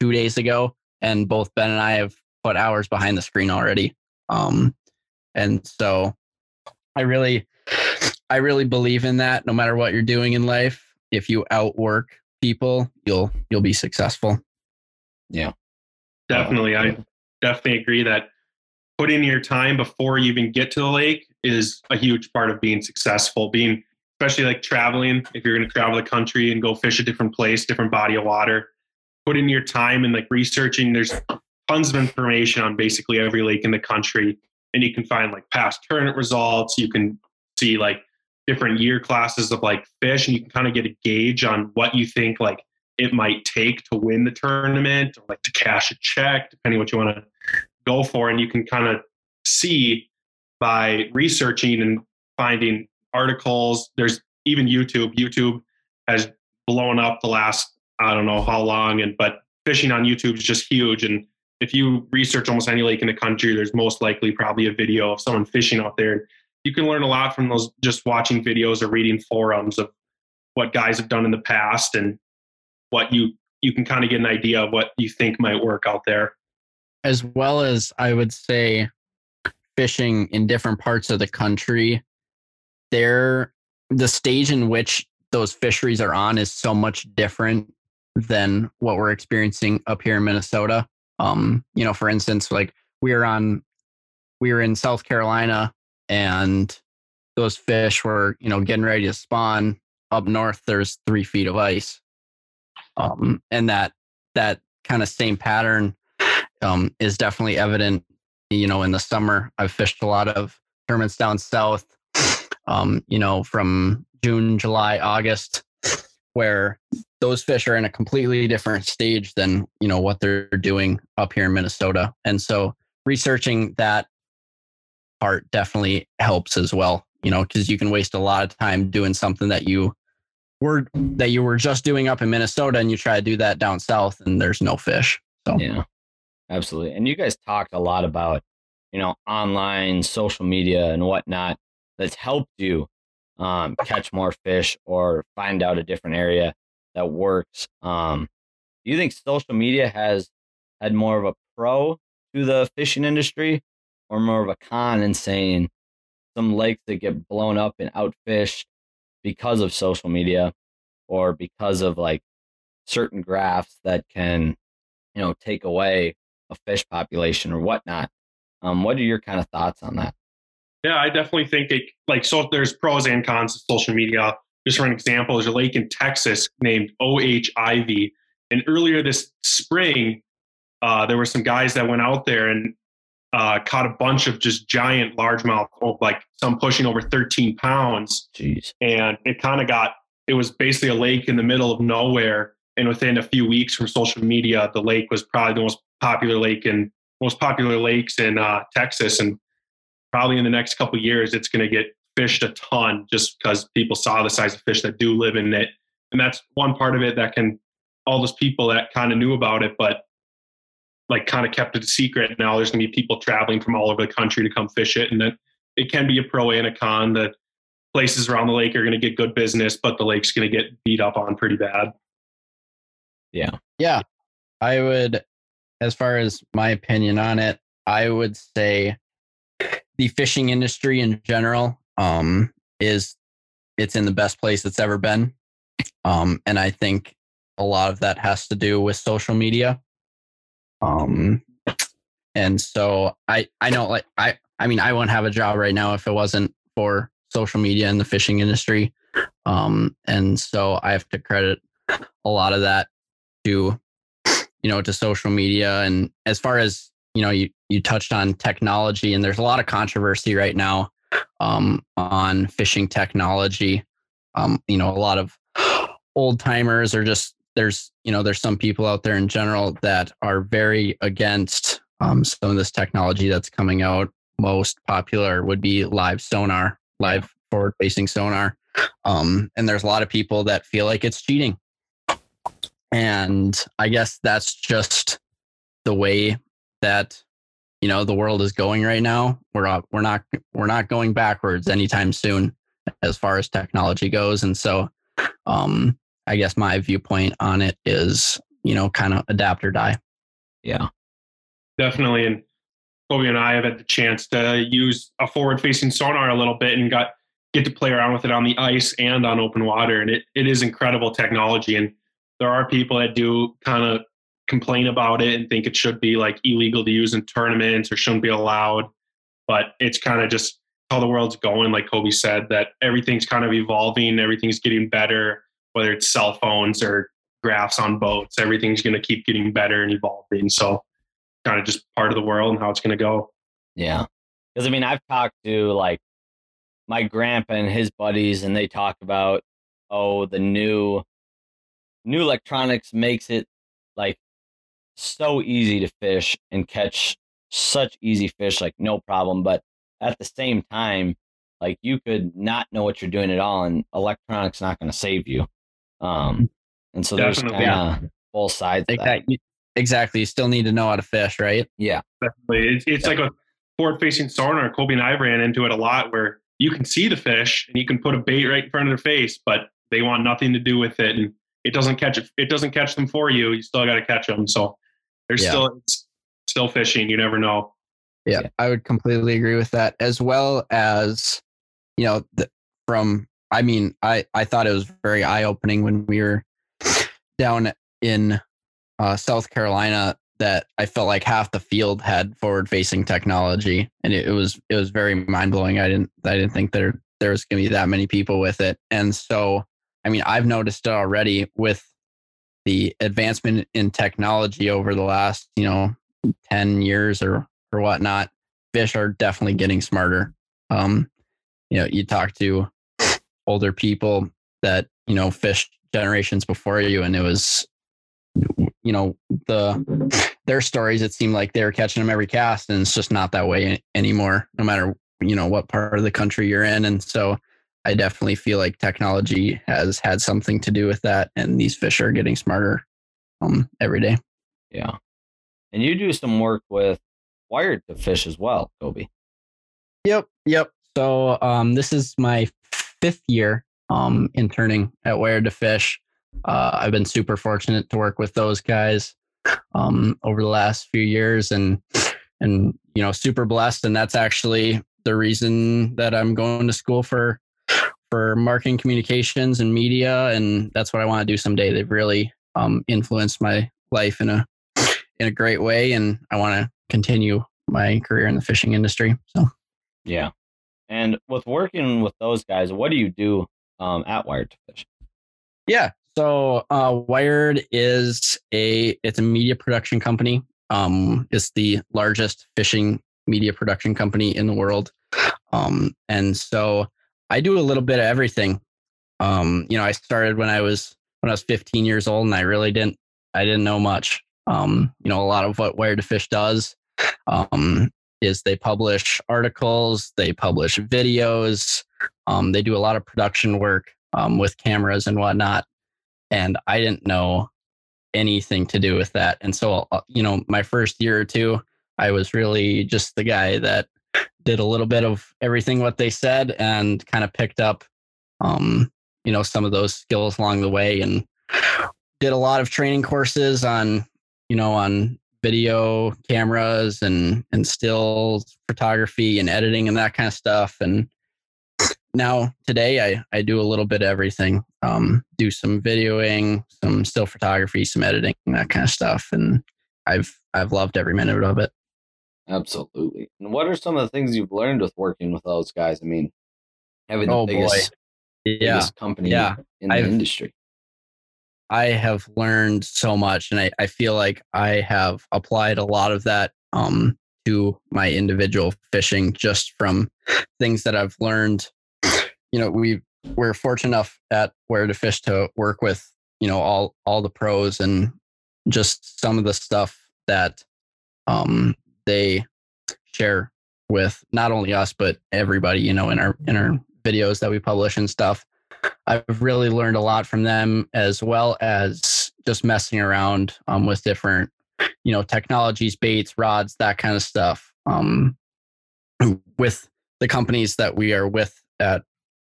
two days ago, and both Ben and I have put hours behind the screen already. Um, and so I really, I really believe in that. No matter what you're doing in life, if you outwork people, you'll, you'll be successful. Yeah, definitely. Um, I definitely agree that putting your time before you even get to the lake is a huge part of being successful, being, especially like traveling. If you're going to travel the country and go fish a different place, different body of water, put in your time and like researching. There's tons of information on basically every lake in the country, and you can find like past tournament results. You can see like different year classes of like fish, and you can kind of get a gauge on what you think like it might take to win the tournament or like to cash a check, depending what you want to go for. And you can kind of see by researching and finding articles. There's even YouTube. YouTube has blown up the last, I don't know how long, and but fishing on YouTube is just huge. And if you research almost any lake in the country, there's most likely probably a video of someone fishing out there. You can learn a lot from those, just watching videos or reading forums of what guys have done in the past, and what you, you can kind of get an idea of what you think might work out there. As well as, I would say, fishing in different parts of the country, they're, the stage in which those fisheries are on is so much different than what we're experiencing up here in Minnesota. Um, you know, for instance, like we were on, we were in South Carolina, and those fish were, you know, getting ready to spawn. Up north, there's three feet of ice. Um, and that, that kind of same pattern, um, is definitely evident, you know, in the summer. I've fished a lot of tournaments down south, um, you know, from June, July, August, where those fish are in a completely different stage than, you know, what they're doing up here in Minnesota. And so researching that part definitely helps as well, you know, because you can waste a lot of time doing something that you were, that you were just doing up in Minnesota, and you try to do that down south and there's no fish. So yeah, absolutely. And you guys talked a lot about, you know, online social media and whatnot that's helped you um, catch more fish or find out a different area that works. Um, do you think social media has had more of a pro to the fishing industry, or more of a con in saying some lakes that get blown up and outfished because of social media, or because of like certain graphs that can, you know, take away a fish population or whatnot? Um, what are your kind of thoughts on that? Yeah, I definitely think it, like, so there's pros and cons of social media. Just for an example, there's a lake in Texas named O H I V. And earlier this spring, uh, there were some guys that went out there and uh, caught a bunch of just giant largemouth, like some pushing over thirteen pounds. Jeez. And it kind of got, it was basically a lake in the middle of nowhere. And within a few weeks from social media, the lake was probably the most popular lake in, most popular lakes in uh, Texas. And probably in the next couple of years, it's going to get fished a ton, just because people saw the size of fish that do live in it. And that's one part of it that can, all those people that kind of knew about it, but like kind of kept it a secret. Now there's gonna be people traveling from all over the country to come fish it. And that it can be a pro and a con. That places around the lake are gonna get good business, but the lake's gonna get beat up on pretty bad. Yeah. Yeah. I would, as far as my opinion on it, I would say the fishing industry in general, um, is it's in the best place it's ever been. Um, and I think a lot of that has to do with social media. Um, and so I, I know, like, I, I mean, I wouldn't have a job right now if it wasn't for social media and the fishing industry. Um, and so I have to credit a lot of that to, you know, to social media. And as far as, you know, you, you touched on technology, and there's a lot of controversy right now, um, on fishing technology. Um, you know, a lot of old timers are just, there's, you know, there's some people out there in general that are very against, um, some of this technology that's coming out. Most popular would be live sonar, live forward facing sonar. Um, and there's a lot of people that feel like it's cheating. And I guess that's just the way that, you know, the world is going right now. We're we're not we're not going backwards anytime soon as far as technology goes. And so, um, I guess my viewpoint on it is, you know, kind of adapt or die. Yeah, definitely. And Kobe and I have had the chance to use a forward-facing sonar a little bit and got get to play around with it on the ice and on open water. And it it is incredible technology. And there are people that do kind of complain about it and think it should be like illegal to use in tournaments or shouldn't be allowed, but it's kind of just how the world's going. Like Kobe said, that everything's kind of evolving. Everything's getting better, whether it's cell phones or graphs on boats, everything's going to keep getting better and evolving. So kind of just part of the world and how it's going to go. Yeah. Cause I mean, I've talked to like my grandpa and his buddies, and they talk about, oh, the new, new electronics makes it like so easy to fish and catch such easy fish, like no problem. But at the same time, like you could not know what you're doing at all, and electronics not going to save you. Um, and so Definitely. There's kind of both sides. Like that. That, exactly. You still need to know how to fish, right? Yeah. Definitely. It's, it's yeah. like a forward-facing sonar. Kobe and I ran into it a lot where you can see the fish and you can put a bait right in front of their face, but they want nothing to do with it. And it doesn't catch it. It doesn't catch them for you. You still got to catch them. So there's yeah. still, it's still fishing. You never know. Yeah, yeah, I would completely agree with that, as well as, you know, the, from, I mean, I, I thought it was very eye-opening when we were down in uh, South Carolina that I felt like half the field had forward-facing technology, and it, it was it was very mind-blowing. I didn't I didn't think there there was going to be that many people with it. And so, I mean, I've noticed it already with the advancement in technology over the last, you know, ten years or or whatnot. Fish are definitely getting smarter. Um, you know, you talk to older people that, you know, fished generations before you, and it was, you know, the their stories, it seemed like they were catching them every cast, and it's just not that way anymore, no matter, you know, what part of the country you're in. And so I definitely feel like technology has had something to do with that, and these fish are getting smarter um, every day. Yeah. And you do some work with Wired to Fish as well, Kobe. Yep. Yep. So um, this is my fifth year um, interning at Wired to Fish. Uh, I've been super fortunate to work with those guys um, over the last few years, and, and, you know, super blessed. And that's actually the reason that I'm going to school for for marketing, communications, and media, and that's what I want to do someday. They've really um, influenced my life in a in a great way, and I want to continue my career in the fishing industry. So, yeah. And with working with those guys, what do you do um, at Wired to Fish? Yeah. So uh, Wired is a it's a media production company. Um, it's the largest fishing media production company in the world, um, and so I do a little bit of everything. Um, you know, I started when I was when I was fifteen years old, and I really didn't I didn't know much. Um, you know, a lot of what Wired to Fish does um, is they publish articles, they publish videos, um, they do a lot of production work um, with cameras and whatnot. And I didn't know anything to do with that. And so, you know, my first year or two, I was really just the guy that did a little bit of everything what they said, and kind of picked up, um, you know, some of those skills along the way, and did a lot of training courses on, you know, on video cameras and, and still photography and editing and that kind of stuff. And now today I, I do a little bit of everything, um, do some videoing, some still photography, some editing, that kind of stuff. And I've, I've loved every minute of it. Absolutely. And what are some of the things you've learned with working with those guys? I mean, having the oh, biggest, yeah. biggest company yeah. in the I've, industry. I have learned so much, and I, I feel like I have applied a lot of that um, to my individual fishing, just from things that I've learned. You know, we we're fortunate enough at Wired to Fish to work with, you know, all all the pros, and just some of the stuff that um, they share with not only us but everybody. You know, in our in our videos that we publish and stuff. I've really learned a lot from them, as well as just messing around um, with different, you know, technologies, baits, rods, that kind of stuff. Um, with the companies that we are with at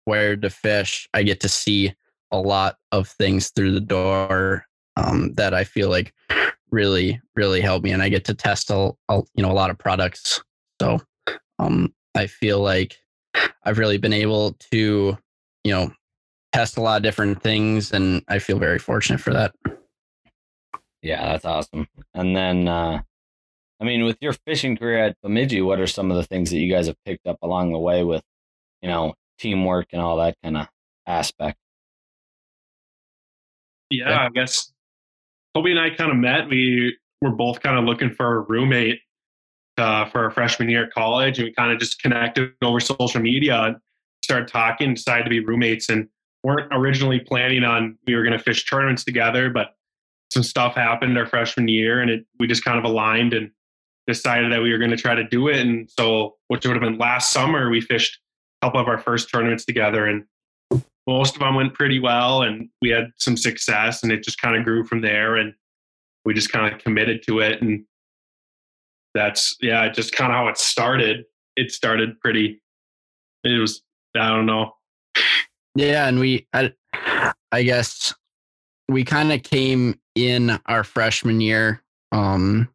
Wired to Fish, I get to see a lot of things through the door um, that I feel like really, really help me. And I get to test, a, a, you know, a lot of products. So um, I feel like I've really been able to, you know, test a lot of different things, and I feel very fortunate for that. Yeah, that's awesome. And then, uh, I mean, with your fishing career at Bemidji, what are some of the things that you guys have picked up along the way with, you know, teamwork and all that kind of aspect? Yeah, yeah. I guess Kobe and I kind of met. We were both kind of looking for a roommate uh, for our freshman year at college, and we kind of just connected over social media and started talking, decided to be roommates, and weren't originally planning on we were going to fish tournaments together, but some stuff happened our freshman year, and it, we just kind of aligned and decided that we were going to try to do it. And so, which would have been last summer, we fished a couple of our first tournaments together, and most of them went pretty well, and we had some success, and it just kind of grew from there, and we just kind of committed to it. And that's, yeah, just kind of how it started. It started pretty, it was, I don't know. Yeah, and we, I, I guess we kind of came in our freshman year um,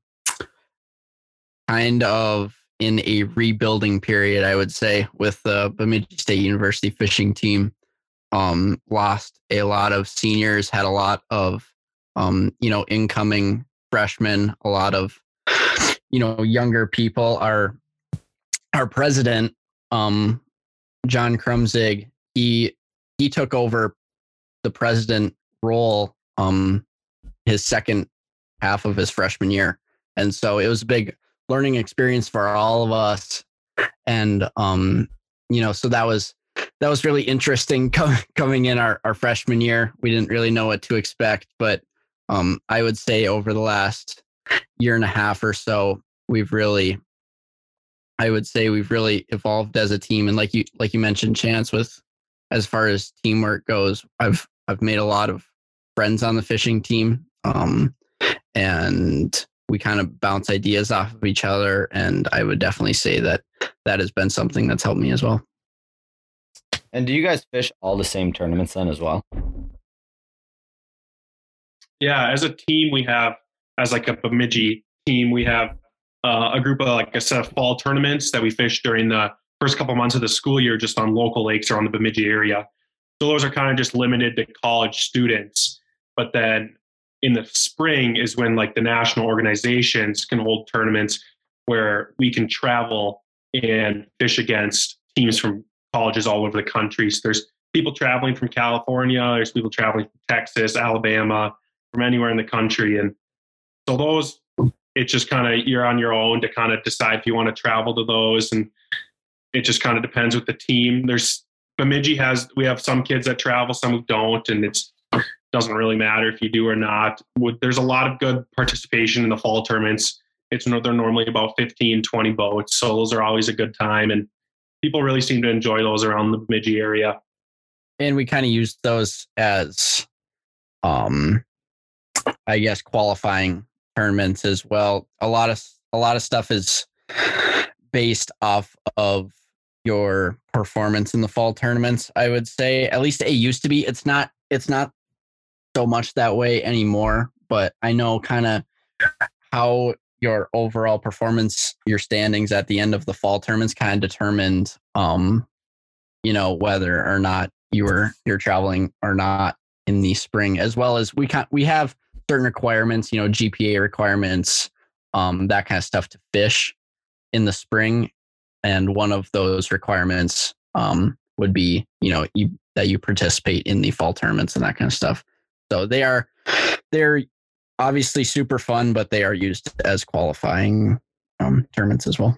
kind of in a rebuilding period, I would say, with the Bemidji State University fishing team. Um, lost a lot of seniors, had a lot of, um, you know, incoming freshmen, a lot of, you know, younger people. Our, our president, um, John Krumzig, he, He took over the president role um, his second half of his freshman year. And so it was a big learning experience for all of us. And, um, you know, so that was that was really interesting co- coming in our, our freshman year. We didn't really know what to expect. But um, I would say over the last year and a half or so, we've really, I would say we've really evolved as a team. And like you like you mentioned, Chance, with as far as teamwork goes, I've I've made a lot of friends on the fishing team, um, and we kind of bounce ideas off of each other. And I would definitely say that that has been something that's helped me as well. And do you guys fish all the same tournaments then as well? Yeah, as a team, we have as like a Bemidji team, we have uh, a group of like a set of fall tournaments that we fish during the first couple months of the school year, just on local lakes around the Bemidji area. So those are kind of just limited to college students. But then in the spring is when like the national organizations can hold tournaments where we can travel and fish against teams from colleges all over the country. So there's people traveling from California, there's people traveling from Texas, Alabama, from anywhere in the country. And so those, it's just kind of, you're on your own to kind of decide if you want to travel to those. And it just kind of depends with the team. There's Bemidji has, we have some kids that travel, some who don't, and it's doesn't really matter if you do or not. There's a lot of good participation in the fall tournaments. It's they're normally about fifteen, twenty boats. So those are always a good time, and people really seem to enjoy those around the Bemidji area. And we kind of use those as, um, I guess, qualifying tournaments as well. A lot of, a lot of stuff is based off of your performance in the fall tournaments, I would say. At least it used to be. It's not it's not so much that way anymore, but I know kind of how your overall performance, your standings at the end of the fall tournaments kind of determined um, you know, whether or not you were you're traveling or not in the spring, as well as we can we have certain requirements, you know, G P A requirements, um, that kind of stuff to fish in the spring. And one of those requirements um, would be, you know, you, that you participate in the fall tournaments and that kind of stuff. So they are, they're obviously super fun, but they are used as qualifying um, tournaments as well.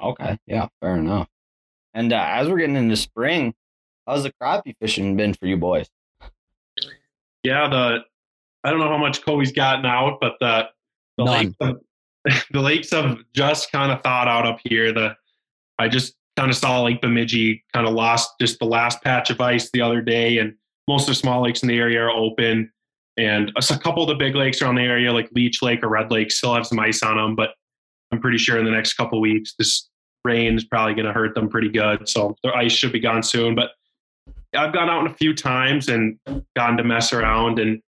Okay. Yeah, fair enough. And uh, as we're getting into spring, how's the crappie fishing been for you boys? Yeah, the I don't know how much Kobe's gotten out, but the the, lakes have, the lakes have just kind of thawed out up here. The I just kind of saw Lake Bemidji kind of lost just the last patch of ice the other day, and most of the small lakes in the area are open. And a couple of the big lakes around the area, like Leech Lake or Red Lake, still have some ice on them, but I'm pretty sure in the next couple of weeks, this rain is probably going to hurt them pretty good. So their ice should be gone soon. But I've gone out a few times and gotten to mess around, and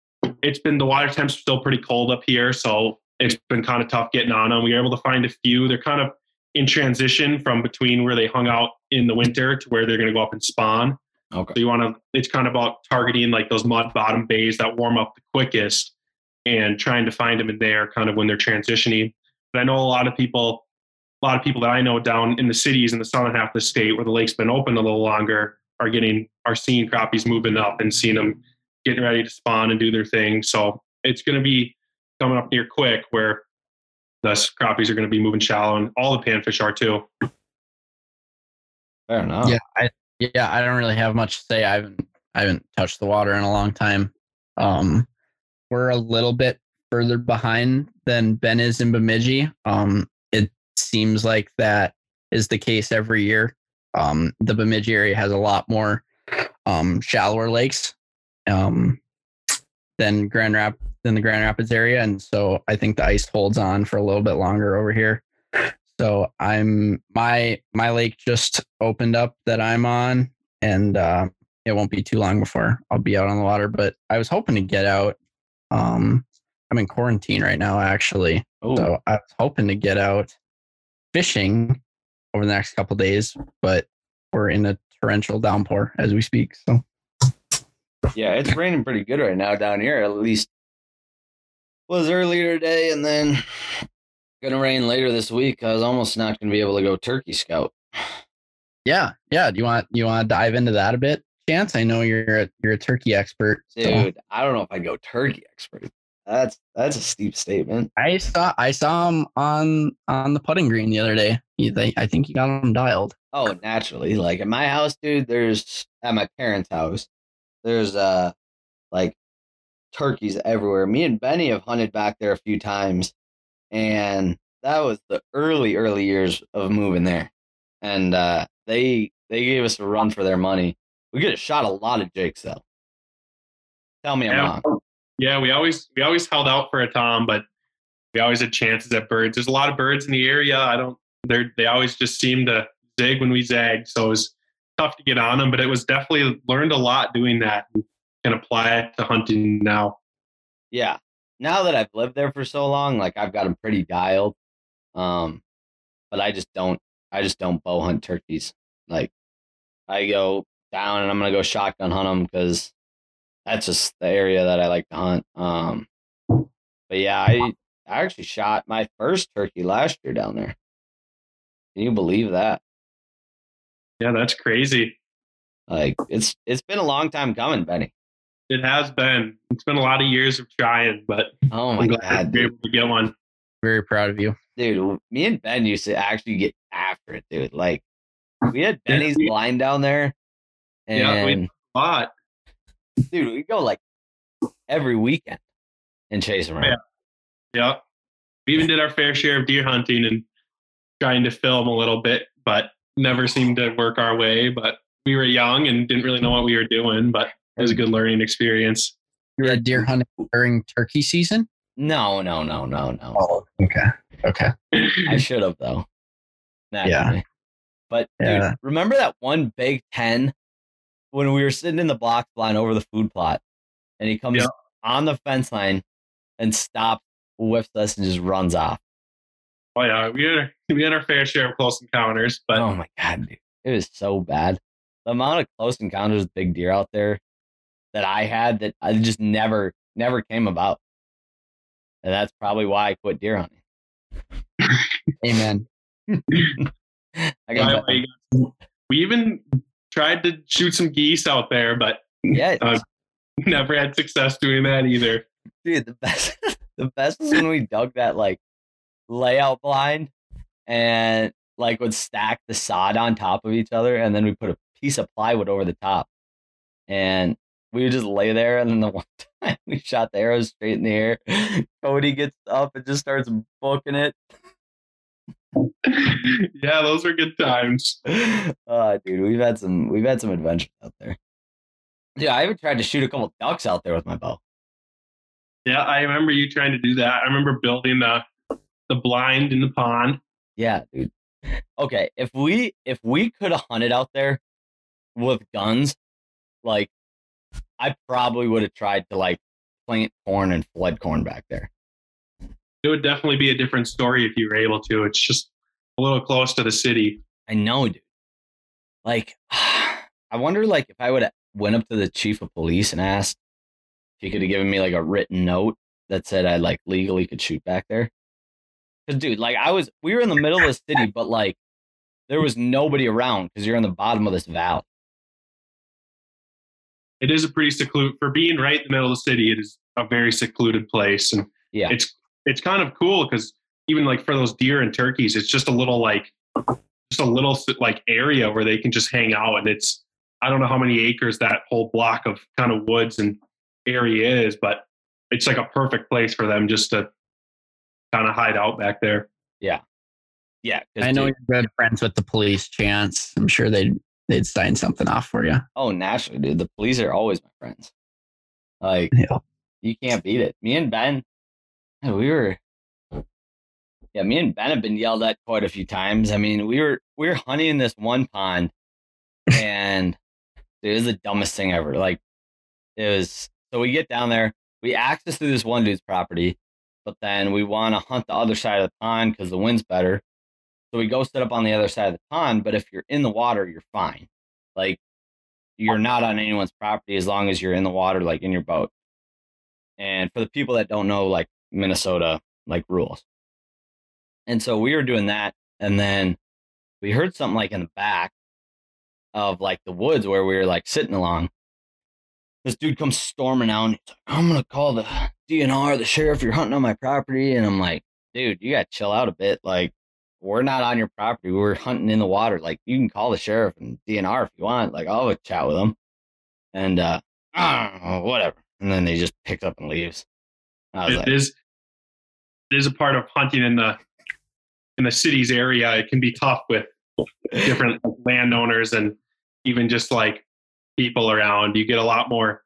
it's been, the water temps still pretty cold up here. So it's been kind of tough getting on them. We were able to find a few. They're kind of in transition from between where they hung out in the winter to where they're going to go up and spawn. Okay. So you want to, it's kind of about targeting like those mud bottom bays that warm up the quickest and trying to find them in there kind of when they're transitioning. But I know a lot of people, a lot of people that I know down in the cities in the southern half of the state where the lake's been open a little longer are getting, are seeing crappies moving up and seeing them getting ready to spawn and do their thing. So it's going to be coming up near quick where thus crappies are going to be moving shallow, and all the panfish are too. Fair enough. Yeah. I, yeah. I don't really have much to say. I haven't, I haven't touched the water in a long time. Um, we're a little bit further behind than Ben is in Bemidji. Um, it seems like that is the case every year. Um, the Bemidji area has a lot more um, shallower lakes um, than Grand Rap than the Grand Rapids area, and so I think the ice holds on for a little bit longer over here. So I'm my my lake just opened up that I'm on, and uh, it won't be too long before I'll be out on the water. But I was hoping to get out. Um, I'm in quarantine right now, actually. Ooh. So I was hoping to get out fishing over the next couple of days, but we're in a torrential downpour as we speak. So, yeah, it's raining pretty good right now down here. At least it was earlier today, and then gonna rain later this week. I was almost not gonna be able to go turkey scout. Yeah, yeah. Do you want you want to dive into that a bit, Chance? I know you're a, you're a turkey expert, dude. So. I don't know if I go turkey expert. That's that's a steep statement. I saw I saw him on on the putting green the other day. He, they, I think he got him dialed. Oh, naturally. Like at my house, dude. There's at my parents' house. There's uh like turkeys everywhere. Me and Benny have hunted back there a few times, and that was the early early years of moving there. And uh, they they gave us a run for their money. We could have shot a lot of jakes though. Tell me yeah. I'm wrong. Yeah, we always we always held out for a tom, but we always had chances at birds. There's a lot of birds in the area. I don't. They they always just seem to zig when we zag, so it was tough to get on them. But it was definitely learned a lot doing that, and can apply it to hunting now. Yeah, now that I've lived there for so long, like I've got them pretty dialed. Um, but I just don't. I just don't bow hunt turkeys. Like I go down and I'm gonna go shotgun hunt them because that's just the area that I like to hunt. Um, but yeah, I, I actually shot my first turkey last year down there. Can you believe that? Yeah, that's crazy. Like it's, it's been a long time coming, Benny. It has been, it's been a lot of years of trying, but oh my I'm glad God, able to get one. Very proud of you. Dude, me and Ben used to actually get after it, dude. Like we had Benny's blind down there. And yeah, we fought. Dude, we go like every weekend and chase them around. Yeah. yeah. We even did our fair share of deer hunting and trying to film a little bit, but never seemed to work our way. But we were young and didn't really know what we were doing, but it was a good learning experience. You were deer hunting during turkey season? No, no, no, no, no. Oh, okay. Okay. I should have, though. Naturally. Yeah. But yeah. Dude, remember that one Big Ten? When we were sitting in the box blind over the food plot, and he comes yep. on the fence line and stops, whiffs us, and just runs off. Oh yeah, we had we had our fair share of close encounters, but oh my god, dude. It was so bad. The amount of close encounters with big deer out there that I had that I just never, never came about. And that's probably why I quit deer hunting. Amen. I got way, we even tried to shoot some geese out there, but yeah, uh, never had success doing that either. Dude, the best, the best is when we dug that like layout blind and like would stack the sod on top of each other, and then we put a piece of plywood over the top, and we would just lay there. And then the one time we shot the arrow straight in the air, Cody gets up and just starts booking it. Yeah, those are good times. Uh, dude, we've had some we've had some adventures out there. Yeah, I even tried to shoot a couple ducks out there with my bow. Yeah, I remember you trying to do that. I remember building the the blind in the pond. Yeah, dude. Okay, if we if we could have hunted out there with guns, like I probably would have tried to like plant corn and flood corn back there. It would definitely be a different story if you were able to. It's just a little close to the city. I know, dude. Like, I wonder, like, if I would have went up to the chief of police and asked if he could have given me, like, a written note that said I, like, legally could shoot back there. Because, dude, like, I was, we were in the middle of the city, but, like, there was nobody around because you're on the bottom of this valley. It is a pretty secluded, for being right in the middle of the city, it is a very secluded place. And yeah. It's It's kind of cool because even like for those deer and turkeys, it's just a little like just a little like area where they can just hang out. And it's, I don't know how many acres that whole block of kind of woods and area is, but it's like a perfect place for them just to kind of hide out back there. Yeah. Yeah. I know dude, you're good friends with the police, Chance. I'm sure they'd, they'd sign something off for you. Oh, naturally, dude. The police are always my friends. Like, yeah. You can't beat it. Me and Ben. We were, yeah, me and Ben have been yelled at quite a few times. I mean, we were, we were hunting in this one pond and it was the dumbest thing ever. Like it was, so we get down there, we access through this one dude's property, but then we want to hunt the other side of the pond because the wind's better. So we go set up on the other side of the pond, but if you're in the water, you're fine. Like you're not on anyone's property as long as you're in the water, like in your boat. And for the people that don't know, like, Minnesota like rules. And so we were doing that, and then we heard something like in the back of like the woods where we were like sitting along. This dude comes storming out and he's like, I'm gonna call the D N R, the sheriff, you're hunting on my property. And I'm like, dude, you gotta chill out a bit. Like, we're not on your property, we're hunting in the water. Like, you can call the sheriff and D N R if you want. Like, I'll have a chat with them. And uh I don't know, whatever. And then they just picked up and leaves. It like, is, it is a part of hunting in the in the city's area. It can be tough with different landowners and even just like people around. You get a lot more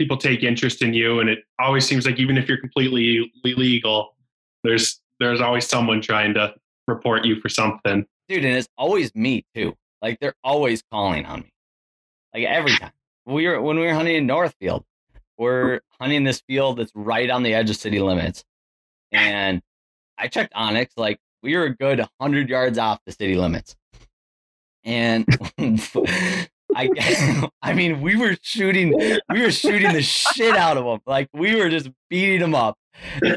people take interest in you, and it always seems like even if you're completely illegal, there's there's always someone trying to report you for something. Dude, and it's always me too. Like they're always calling on me. Like every time we were when we were hunting in Northfield. We're hunting this field that's right on the edge of city limits. And I checked Onyx, like we were a good one hundred yards off the city limits. And I guess, I mean, we were shooting, we were shooting the shit out of them. Like we were just beating them up,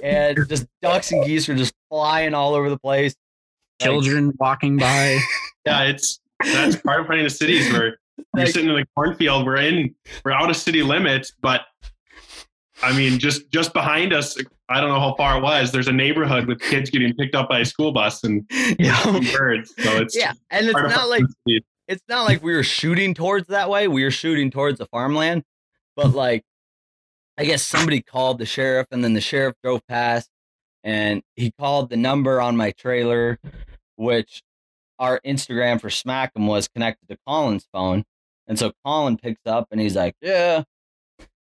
and just ducks and geese were just flying all over the place. Children like, walking by. Yeah, it's, that's part of hunting the cities where you're sitting in the cornfield. We're in, we're out of city limits, but I mean, just, just behind us, I don't know how far it was. There's a neighborhood with kids getting picked up by a school bus and yeah. birds. So it's yeah, and it's not like it's not like we were shooting towards that way. We were shooting towards the farmland, but like, I guess somebody called the sheriff, and then the sheriff drove past, and he called the number on my trailer, which our Instagram for Smack'em was connected to Colin's phone, and so Colin picks up and he's like, yeah.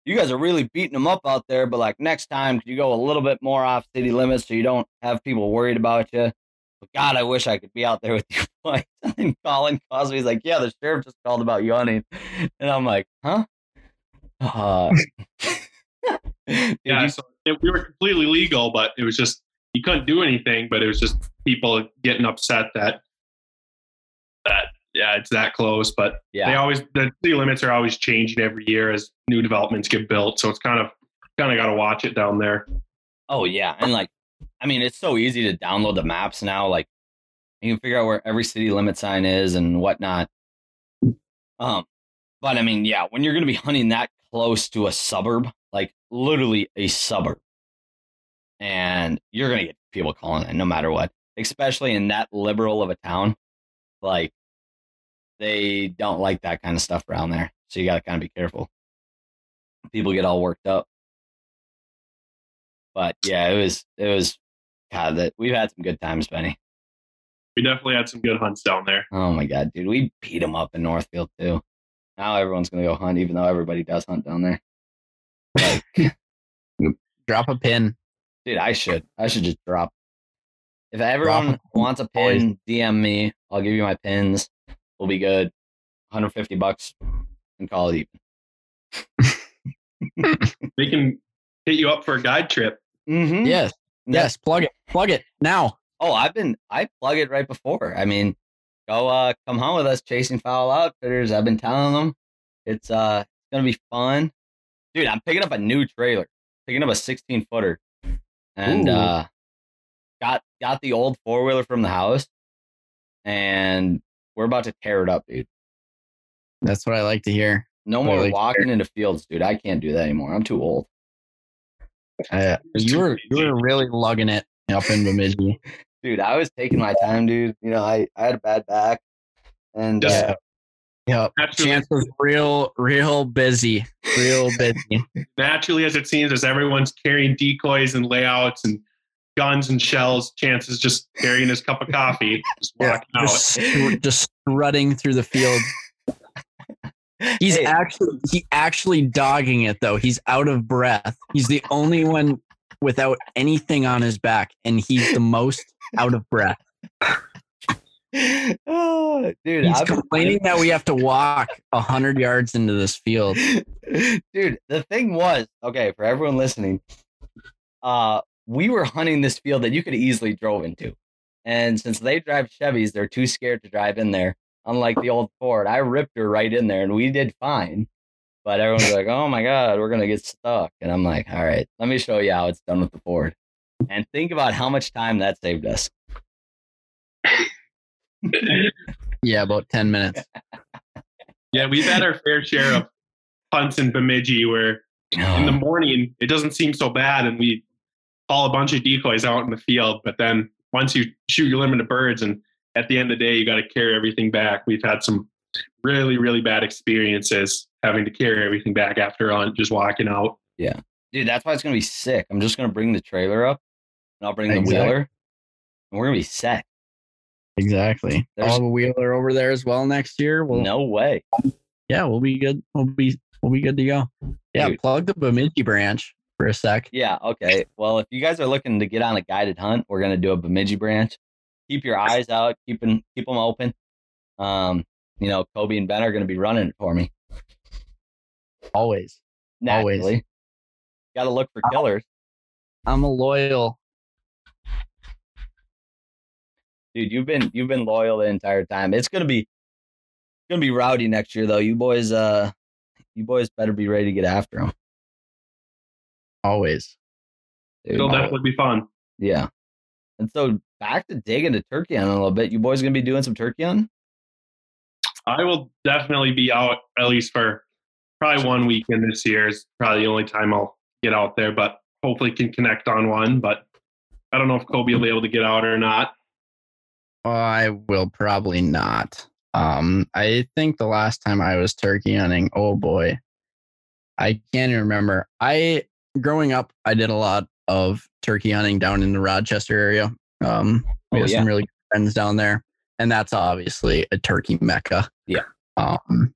You guys are really beating them up out there, but like next time, could you go a little bit more off city limits so you don't have people worried about you? But God, I wish I could be out there with you. And Colin calls me. He's like, yeah, the sheriff just called about you hunting. And I'm like, huh? Uh, yeah, so we were completely legal, but it was just, you couldn't do anything, but it was just people getting upset that, that yeah, it's that close. But yeah. they always, the city limits are always changing every year as new developments get built. So it's kind of, kind of got to watch it down there. Oh yeah. And like, I mean, it's so easy to download the maps now. Like you can figure out where every city limit sign is and whatnot. Um, but I mean, yeah, when you're going to be hunting that close to a suburb, like literally a suburb, and you're going to get people calling in no matter what, especially in that liberal of a town. Like they don't like that kind of stuff around there. So you got to kind of be careful. People get all worked up. But yeah, it was, it was, God, that we've had some good times, Benny. We definitely had some good hunts down there. Oh my God, dude. We beat them up in Northfield too. Now everyone's going to go hunt, even though everybody does hunt down there. Like, drop a pin. Dude, I should. I should just drop. If everyone wants a pin, D M me. I'll give you my pins. We'll be good. one hundred fifty bucks and call it even. We can hit you up for a guide trip. Mm-hmm. Yes. Yes. Plug it. Plug it now. Oh, I've been, I plug it right before. I mean, go, uh, come home with us, Chasing Fowl Outfitters. I've been telling them it's, uh, it's going to be fun. Dude, I'm picking up a new trailer, picking up a sixteen footer and, Ooh. uh, Got got the old four wheeler from the house, and we're about to tear it up, dude. That's what I like to hear. No more like walking into fields, dude. I can't do that anymore. I'm too old. Uh, you were you were really lugging it up in Bemidji, dude. I was taking my time, dude. You know, I, I had a bad back, and Just, uh, yeah, Chance was real real busy, real busy. Naturally, as it seems, as everyone's carrying decoys and layouts and guns and shells, Chance is just carrying his cup of coffee, just walking yeah, just, out, just strutting through the field. He's hey. actually he actually dogging it though. He's out of breath. He's the only one without anything on his back, and he's the most out of breath. Oh, dude, he's I've complaining that we have to walk a hundred yards into this field. Dude, the thing was, okay, for everyone listening, uh. we were hunting this field that you could easily drove into. And since they drive Chevys, they're too scared to drive in there. Unlike the old Ford, I ripped her right in there and we did fine. But everyone's like, oh my God, we're going to get stuck. And I'm like, all right, let me show you how it's done with the Ford. And think about how much time that saved us. Yeah, about ten minutes. Yeah, we've had our fair share of hunts in Bemidji where in the morning it doesn't seem so bad and we haul a bunch of decoys out in the field, but then once you shoot your limit of birds and at the end of the day, you got to carry everything back. We've had some really, really bad experiences having to carry everything back after on just walking out. Yeah, dude, that's why it's going to be sick. I'm just going to bring the trailer up and I'll bring exactly. the wheeler and we're going to be set. Exactly. There's I'll have a wheeler over there as well next year. We'll, no way. Yeah, we'll be good. We'll be, we'll be good to go. Yeah. Dude. Plug the Bemidji branch for a sec. Yeah, okay. Well, if you guys are looking to get on a guided hunt, we're going to do a Bemidji branch. Keep your eyes out. Keep them, keep them open. Um, you know, Kobe and Ben are going to be running it for me. Always. Naturally. Always. Got to look for killers. I'm a loyal. Dude, you've been you've been loyal the entire time. It's going to be going to be rowdy next year though. You boys uh you boys better be ready to get after them. Always. Dude, it'll always. Definitely be fun. Yeah. And so back to digging to turkey hunting a little bit. You boys going to be doing some turkey hunting? I will definitely be out at least for probably one weekend this year. It's probably the only time I'll get out there, but hopefully can connect on one. But I don't know if Kobe will be able to get out or not. I will probably not. Um, I think the last time I was turkey hunting, oh boy, I can't even remember. I... Growing up, I did a lot of turkey hunting down in the Rochester area. Um, we oh, have yeah. some really good friends down there, and that's obviously a turkey mecca. Yeah. Um,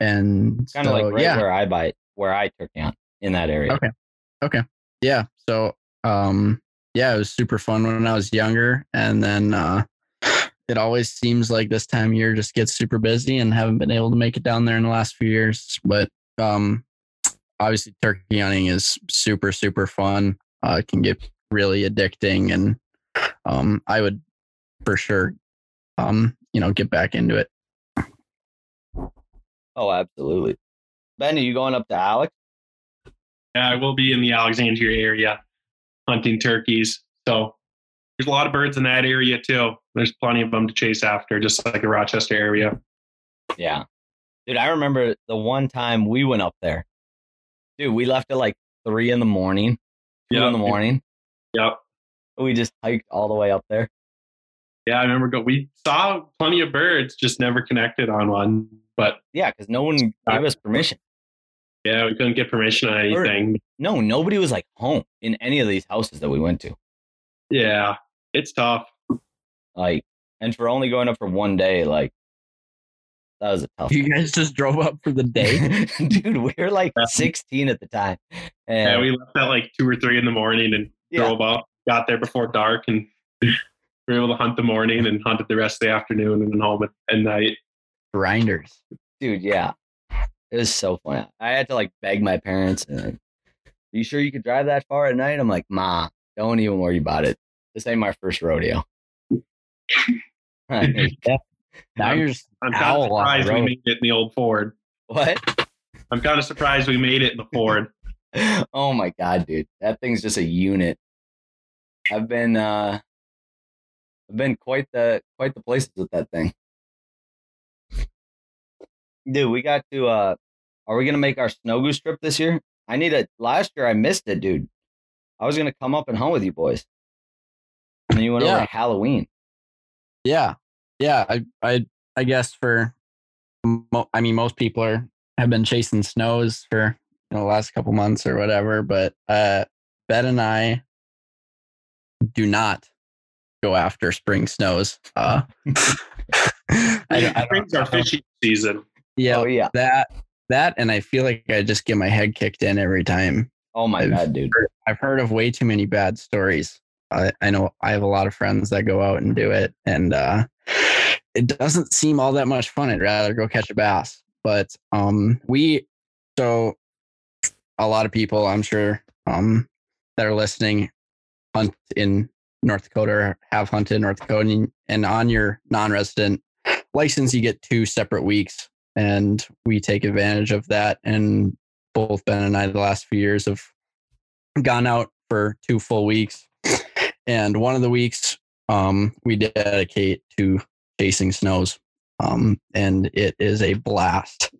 and kind of so, like right yeah. where I bite, where I turkey hunt in that area. Okay. Okay. Yeah. So, um, yeah, it was super fun when I was younger, and then uh, it always seems like this time of year just gets super busy, and haven't been able to make it down there in the last few years, but um. Obviously, turkey hunting is super, super fun. Uh, it can get really addicting, and um, I would for sure, um, you know, get back into it. Oh, absolutely. Ben, are you going up to Alex? Yeah, I will be in the Alexandria area hunting turkeys. So there's a lot of birds in that area too. There's plenty of them to chase after, just like the Rochester area. Yeah. Dude, I remember the one time we went up there. Dude, we left at like three in the morning. Two yep. in the morning. Yep. We just hiked all the way up there. Yeah, I remember go. We saw plenty of birds, just never connected on one. But yeah, because no one gave us permission. Yeah, we couldn't get permission on anything. Or, no, nobody was like home in any of these houses that we went to. Yeah, it's tough. Like, and for only going up for one day, like, that was a tough You one. Guys just drove up for the day? Dude, we were like yeah. sixteen at the time. And yeah, we left at like two or three in the morning and yeah. drove up, got there before dark, and we were able to hunt the morning and hunted the rest of the afternoon and then home at, at night. Grinders. Dude, yeah. It was so fun. I had to like beg my parents. And like, are you sure you could drive that far at night? I'm like, Ma, don't even worry about it. This ain't my first rodeo. Now you're I'm kind of surprised we made it in the old Ford. What? I'm kind of surprised we made it in the Ford. Oh my God, dude. That thing's just a unit. I've been uh I've been quite the quite the places with that thing. Dude, we got to, uh, are we going to make our snow goose trip this year? I need it. Last year I missed it, dude. I was going to come up and hunt with you boys. And then you went yeah. over to Halloween. Yeah. Yeah. I, I, I guess for, mo- I mean, most people are, have been chasing snows for, you know, the last couple months or whatever, but, uh, Ben and I do not go after spring snows. Uh, I, I Spring's our fishing season. Yeah, oh, yeah, that that, and I feel like I just get my head kicked in every time. Oh my I've, God, dude! I've heard of way too many bad stories. I, I know I have a lot of friends that go out and do it, and uh, it doesn't seem all that much fun. I'd rather go catch a bass. But um, we so a lot of people, I'm sure, um, that are listening, hunt in North Dakota or have hunted in North Dakota, and, and on your non-resident license, you get two separate weeks. And we take advantage of that. And both Ben and I, the last few years, have gone out for two full weeks. And one of the weeks um, we dedicate to chasing snows. Um, and it is a blast.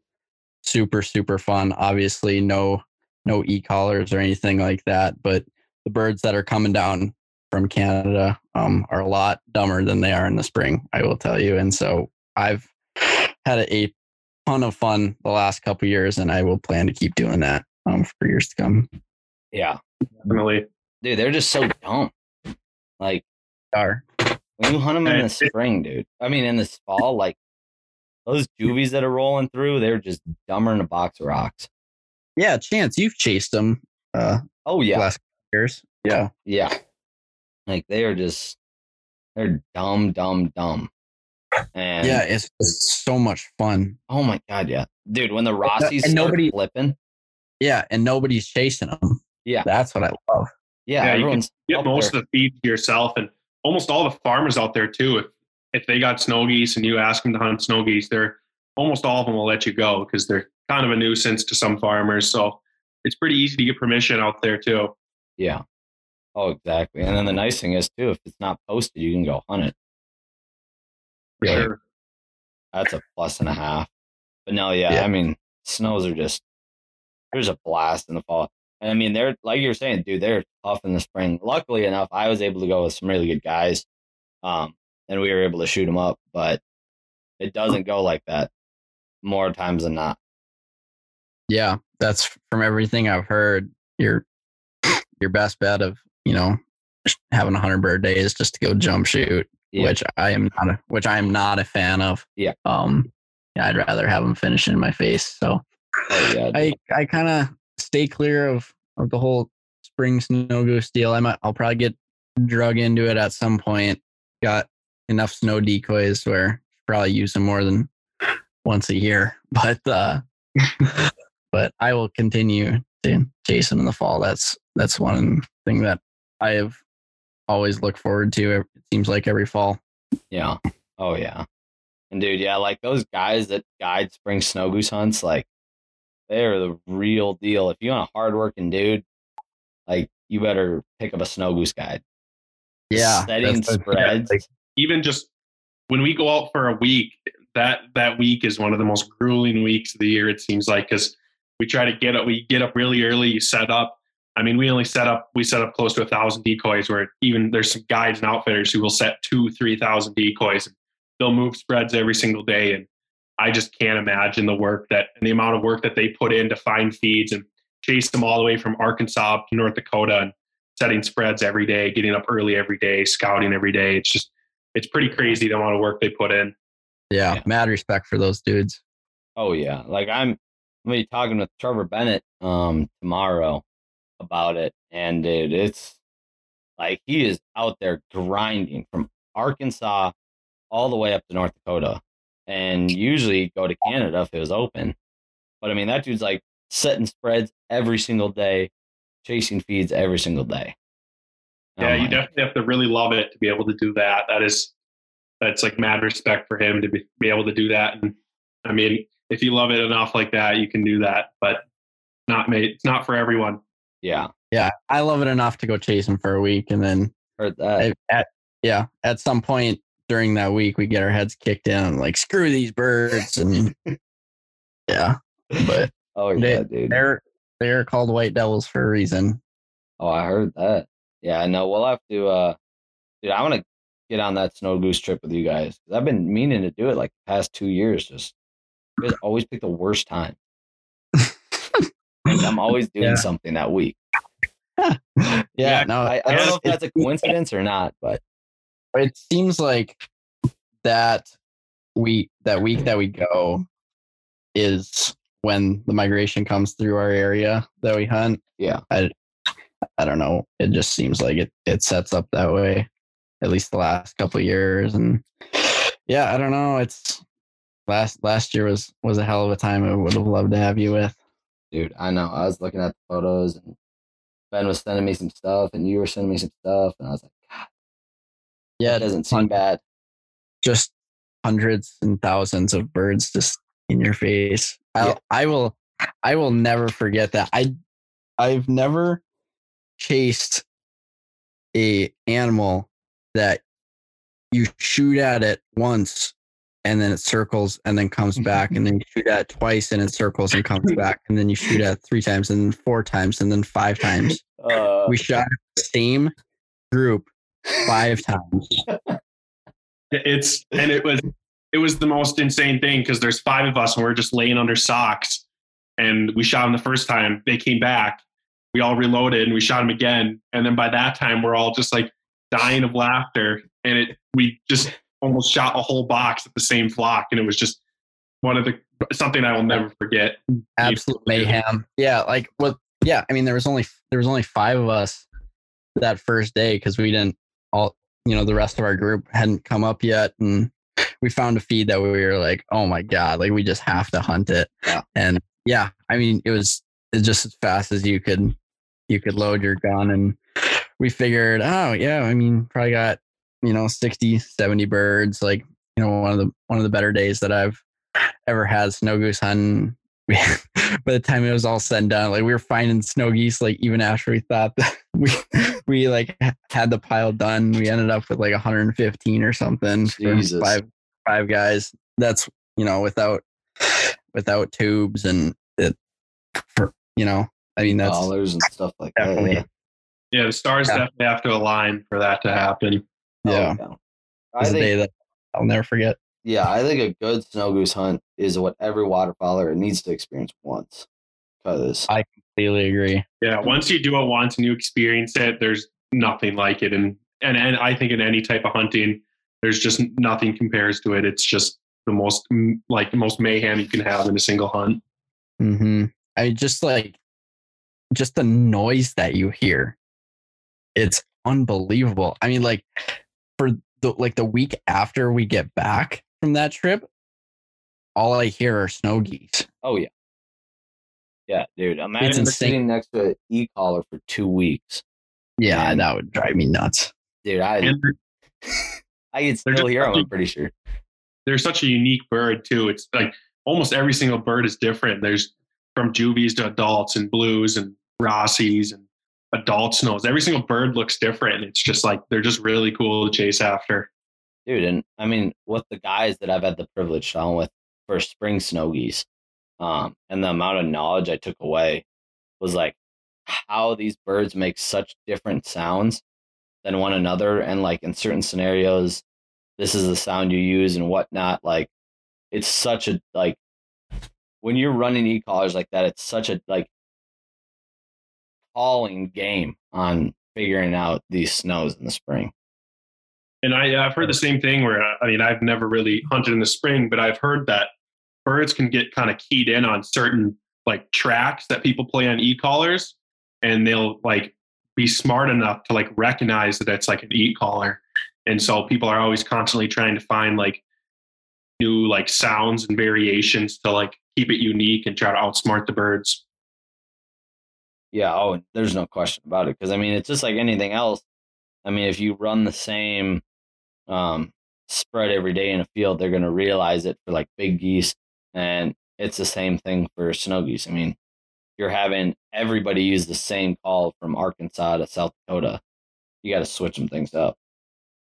Super, super fun. Obviously, no no e-collars or anything like that. But the birds that are coming down from Canada um, are a lot dumber than they are in the spring, I will tell you. And so I've had a, a ton of fun the last couple of years, and I will plan to keep doing that um, for years to come. Yeah, definitely, dude. They're just so dumb. Like, are when you hunt them in the spring, dude. I mean, in the fall, like those juvies that are rolling through, they're just dumber than a box of rocks. Yeah, Chance, you've chased them. Uh, oh yeah, the last couple years. Yeah, yeah. Like they are just, they're dumb, dumb, dumb. And yeah, it's, it's so much fun. Oh my God, yeah, dude. When the Rossies and nobody flipping, yeah, and nobody's chasing them. Yeah, that's what I love. Yeah, yeah, everyone's you can get most there. Of the feed to yourself, and almost all the farmers out there too. If if they got snow geese and you ask them to hunt snow geese, they're almost all of them will let you go because they're kind of a nuisance to some farmers. So it's pretty easy to get permission out there too. Yeah. Oh, exactly. And then the nice thing is too, if it's not posted, you can go hunt it. Really? Sure. That's a plus and a half. But no, yeah, yeah, I mean, snows are just, there's a blast in the fall. And I mean, they're, like you're saying, dude, they're tough in the spring. Luckily enough, I was able to go with some really good guys. Um, and we were able to shoot them up, but it doesn't go like that more times than not. Yeah. That's from everything I've heard. Your, your best bet of, you know, having a hundred bird day is just to go jump shoot. Yeah. Which I am not, a, which I am not a fan of. Yeah. Um. Yeah, I'd rather have them finish in my face. So, oh, yeah, I I kind of stay clear of, of the whole spring snow goose deal. I might I'll probably get drug into it at some point. Got enough snow decoys where probably use them more than once a year. But uh, but I will continue to chase them in the fall. That's that's one thing that I have always look forward to. It seems like every fall. Yeah. Oh yeah. And dude, yeah, like those guys that guide spring snow goose hunts, like they're the real deal. If you want a hardworking dude, like you better pick up a snow goose guide. Yeah, setting spreads. Like, even just when we go out for a week, that that week is one of the most grueling weeks of the year. It seems like because we try to get up, we get up really early. You set up. I mean, we only set up, we set up close to a thousand decoys where even there's some guides and outfitters who will set two, three thousand decoys. And they'll move spreads every single day. And I just can't imagine the work that, and the amount of work that they put in to find feeds and chase them all the way from Arkansas up to North Dakota and setting spreads every day, getting up early every day, scouting every day. It's just, it's pretty crazy the amount of work they put in. Yeah, yeah. Mad respect for those dudes. Oh yeah. Like I'm, I'm going to be talking with Trevor Bennett um, tomorrow about it. And dude, it's like, he is out there grinding from Arkansas all the way up to North Dakota and usually go to Canada if it was open. But I mean, that dude's like setting spreads every single day, chasing feeds every single day. Yeah. Oh you definitely have to really love it to be able to do that. That is, that's like mad respect for him to be, be able to do that. And I mean, if you love it enough like that, you can do that, but not made, it's not for everyone. Yeah. Yeah. I love it enough to go chase him for a week. And then Heard that. At, yeah, at some point during that week, we get our heads kicked in. I'm like, screw these birds. And yeah, but oh, yeah, they, dude. they're, they're called white devils for a reason. Oh, I heard that. Yeah, I know. We'll have to, uh, dude, I want to get on that snow goose trip with you guys. I've been meaning to do it like the past two years. Just I always pick the worst time. I'm always doing yeah. something that week. yeah, yeah, no, I, I don't know if that's a coincidence or not, but it seems like that week that week that we go is when the migration comes through our area that we hunt. Yeah, I, I don't know. It just seems like it it sets up that way, at least the last couple of years. And yeah, I don't know. It's last last year was was a hell of a time. I would have loved to have you with. Dude, I know. I was looking at the photos and Ben was sending me some stuff and you were sending me some stuff. And I was like, God, yeah, it doesn't seem bad. Just hundreds and thousands of birds just in your face. Yeah. I will, I will never forget that. I, I've never chased a animal that you shoot at it once and then it circles and then comes back and then you shoot at it twice and it circles and comes back and then you shoot at it three times and then four times and then five times. Uh, we shot the same group five times. It's and it was it was the most insane thing because there's five of us and we're just laying under socks and we shot them the first time. They came back. We all reloaded and we shot them again. And then by that time we're all just like dying of laughter and it we just almost shot a whole box at the same flock. And it was just one of the, something I will never forget. Absolute mayhem. Yeah. Like what? Yeah. I mean, there was only, there was only five of us that first day. Cause we didn't all, you know, the rest of our group hadn't come up yet. And we found a feed that we were like, oh my God, like we just have to hunt it. Yeah. And yeah, I mean, it was, it was just as fast as you could, you could load your gun. And we figured, oh yeah, I mean, probably got, you know, sixty, seventy birds, like, you know, one of the, one of the better days that I've ever had snow goose hunting. By the time it was all said and done, like we were finding snow geese, like even after we thought that we, we like had the pile done, we ended up with like one hundred fifteen or something. Jesus. Five, five guys. That's, you know, without, without tubes and it, for, you know, I mean, that's dollars and stuff like definitely. that. Yeah. yeah. The stars yeah. definitely have to align for that to happen. Yeah, oh, I think, day that I'll never forget. Yeah, I think a good snow goose hunt is what every waterfowler needs to experience once. Because I completely agree. Yeah, once you do it once and you experience it, there's nothing like it. And and and I think in any type of hunting, there's just nothing compares to it. It's just the most like the most mayhem you can have in a single hunt. Mm-hmm. I just like just the noise that you hear. It's unbelievable. I mean, like. For the, like the week after we get back from that trip, all I hear are snow geese. Oh yeah, yeah, dude. Imagine sitting next to an e-collar for two weeks. Yeah, and that would drive me nuts, dude. I I could still hear them. I'm pretty sure they're such a unique bird too. It's like almost every single bird is different. There's from juvies to adults and blues and Rossies and adult snows. Every single bird looks different. And it's just like, they're just really cool to chase after. Dude. And I mean, with the guys that I've had the privilege to hunt with for spring snow geese, um, and the amount of knowledge I took away was like how these birds make such different sounds than one another. And like in certain scenarios, this is the sound you use and whatnot. Like it's such a, like when you're running e-collars like that, it's such a like calling game on figuring out these snows in the spring. And I, I've heard the same thing where, I mean, I've never really hunted in the spring, but I've heard that birds can get kind of keyed in on certain like tracks that people play on e-collars, and they'll like be smart enough to like recognize that that's like an e-collar. And so people are always constantly trying to find like new like sounds and variations to like keep it unique and try to outsmart the birds. Yeah. Oh, there's no question about it. Cause I mean, it's just like anything else. I mean, if you run the same um, spread every day in a field, they're going to realize it for like big geese. And it's the same thing for snow geese. I mean, you're having everybody use the same call from Arkansas to South Dakota. You got to switch some things up.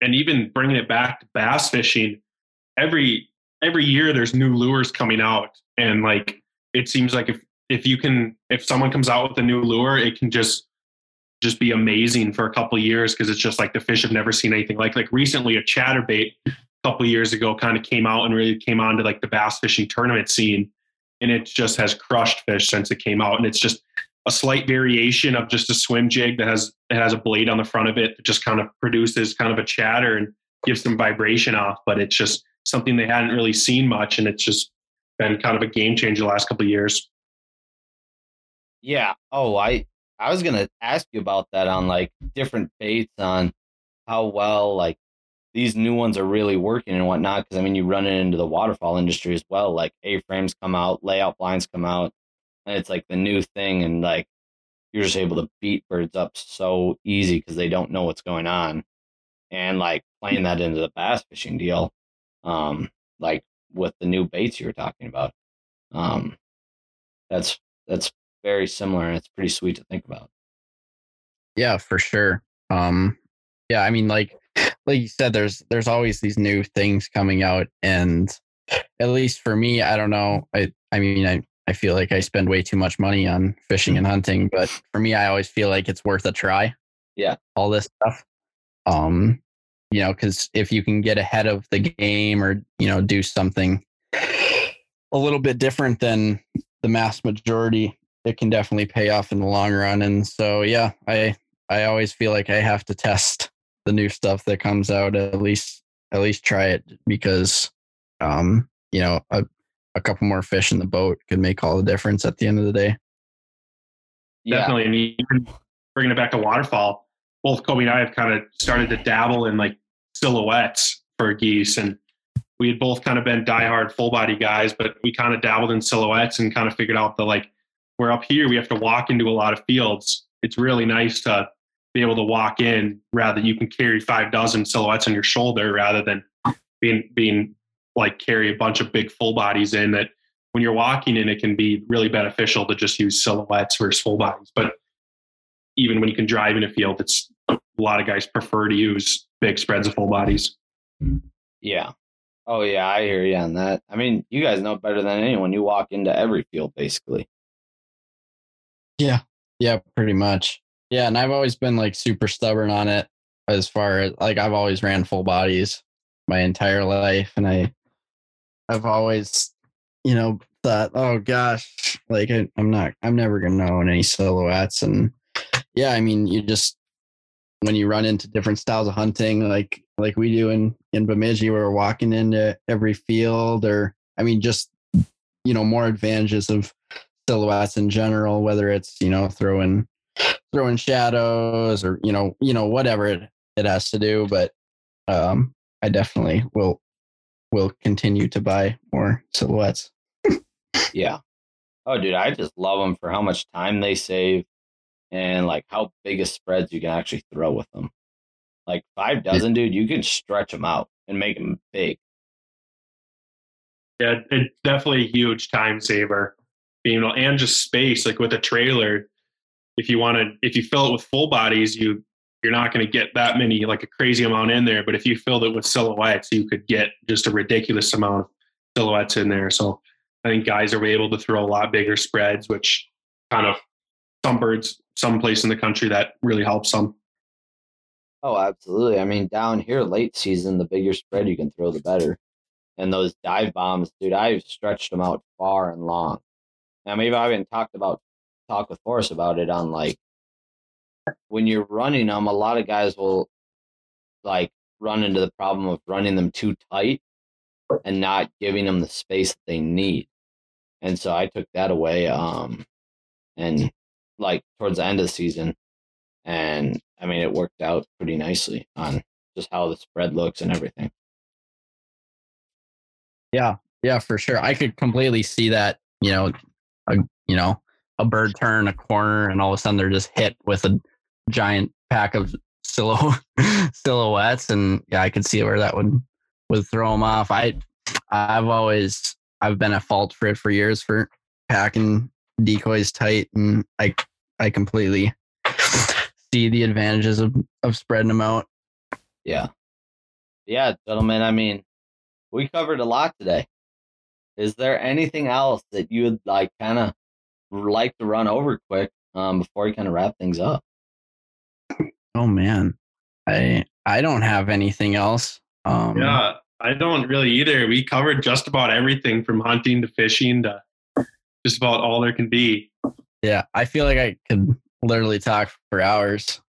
And even bringing it back to bass fishing, every, every year there's new lures coming out. And like, it seems like if, if you can, if someone comes out with a new lure, it can just, just be amazing for a couple of years. Cause it's just like the fish have never seen anything like, like recently a chatterbait a couple of years ago kind of came out and really came on to like the bass fishing tournament scene. And it just has crushed fish since it came out. And it's just a slight variation of just a swim jig that has, it has a blade on the front of it that just kind of produces kind of a chatter and gives some vibration off, but it's just something they hadn't really seen much. And it's just been kind of a game changer the last couple of years. Yeah. Oh, I, I was going to ask you about that on like different baits on how well like these new ones are really working and whatnot. Cause I mean, you run it into the waterfall industry as well. Like A-frames come out, layout blinds come out, and it's like the new thing. And like, you're just able to beat birds up so easy cause they don't know what's going on. And like playing that into the bass fishing deal. Um, like with the new baits you were talking about, um, that's, that's, very similar, and it's pretty sweet to think about. Yeah, for sure. Um, yeah, I mean, like, like you said, there's there's always these new things coming out, and at least for me, I don't know. I I mean, I I feel like I spend way too much money on fishing and hunting, but for me, I always feel like it's worth a try. Yeah, all this stuff. Um, you know, because if you can get ahead of the game, or you know, do something a little bit different than the mass majority, it can definitely pay off in the long run. And so, yeah, I, I always feel like I have to test the new stuff that comes out, at least, at least try it, because, um, you know, a, a couple more fish in the boat could make all the difference at the end of the day. Yeah. Definitely. I mean, even bringing it back to waterfall, both Kobe and I have kind of started to dabble in like silhouettes for geese, and we had both kind of been diehard full body guys, but we kind of dabbled in silhouettes and kind of figured out the like, where up here we have to walk into a lot of fields. It's really nice to be able to walk in, rather you can carry five dozen silhouettes on your shoulder rather than being being like carry a bunch of big full bodies in that when you're walking in. It can be really beneficial to just use silhouettes versus full bodies. But even when you can drive in a field, it's a lot of guys prefer to use big spreads of full bodies. Yeah. Oh yeah, I hear you on that. I mean, you guys know better than anyone. You walk into every field basically. Yeah. Yeah, pretty much. Yeah. And I've always been like super stubborn on it as far as like, I've always ran full bodies my entire life. And I, I've always, you know, thought, oh gosh, like I, I'm not, I'm never going to own any silhouettes. And yeah, I mean, you just, when you run into different styles of hunting, like, like we do in, in Bemidji, where we're walking into every field, or, I mean, just, you know, more advantages of silhouettes in general, whether it's, you know, throwing throwing shadows or, you know, you know, whatever it, it has to do. But um I definitely will will continue to buy more silhouettes. Yeah. Oh dude, I just love them for how much time they save and like how big a spreads you can actually throw with them. Like five dozen, dude, you can stretch them out and make them big. Yeah, it's definitely a huge time saver. You know, and just space, like with a trailer, if you want to, if you fill it with full bodies, you, you're not going to get that many, like a crazy amount in there. But if you filled it with silhouettes, you could get just a ridiculous amount of silhouettes in there. So I think guys are able to throw a lot bigger spreads, which kind of some birds, someplace in the country that really helps them. Oh, absolutely. I mean, down here late season, the bigger spread you can throw, the better. And those dive bombs, dude, I've stretched them out far and long. Now, maybe I haven't talked about talk with Forrest about it on, like, when you're running them, a lot of guys will, like, run into the problem of running them too tight and not giving them the space that they need. And so I took that away, um, and, like, towards the end of the season. And, I mean, it worked out pretty nicely on just how the spread looks and everything. Yeah, yeah, for sure. I could completely see that, you know, a, you know, a bird turn a corner and all of a sudden they're just hit with a giant pack of silhou- silhouettes. And yeah, I could see where that would, would throw them off. I, I've always, I've been at fault for it for years for packing decoys tight. And I, I completely see the advantages of, of spreading them out. Yeah. Yeah, gentlemen. I mean, we covered a lot today. Is there anything else that you would like kind of like to run over quick um, before you kind of wrap things up? Oh man, I I don't have anything else. Um, yeah, I don't really either. We covered just about everything from hunting to fishing to just about all there can be. Yeah, I feel like I could literally talk for hours,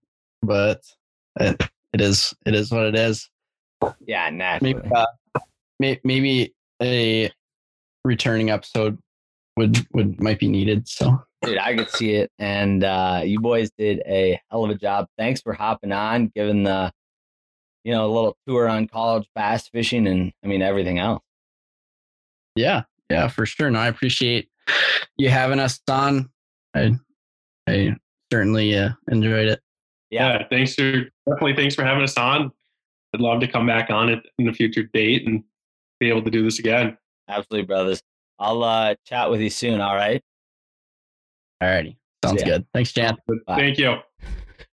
but it, it is it is what it is. Yeah, naturally. Maybe, uh, may, maybe a returning episode would would might be needed. So dude, I could see it. And uh you boys did a hell of a job. Thanks for hopping on, giving the, you know, a little tour on college bass fishing and I mean everything else. Yeah, yeah, for sure. No, I appreciate you having us on. I I certainly uh, enjoyed it. Yeah. yeah, thanks for definitely thanks for having us on. I'd love to come back on it in a future date and be able to do this again. Absolutely, brothers. I'll uh, chat with you soon, all right? All righty. Sounds good. Thanks, Jan. Bye. Thank you.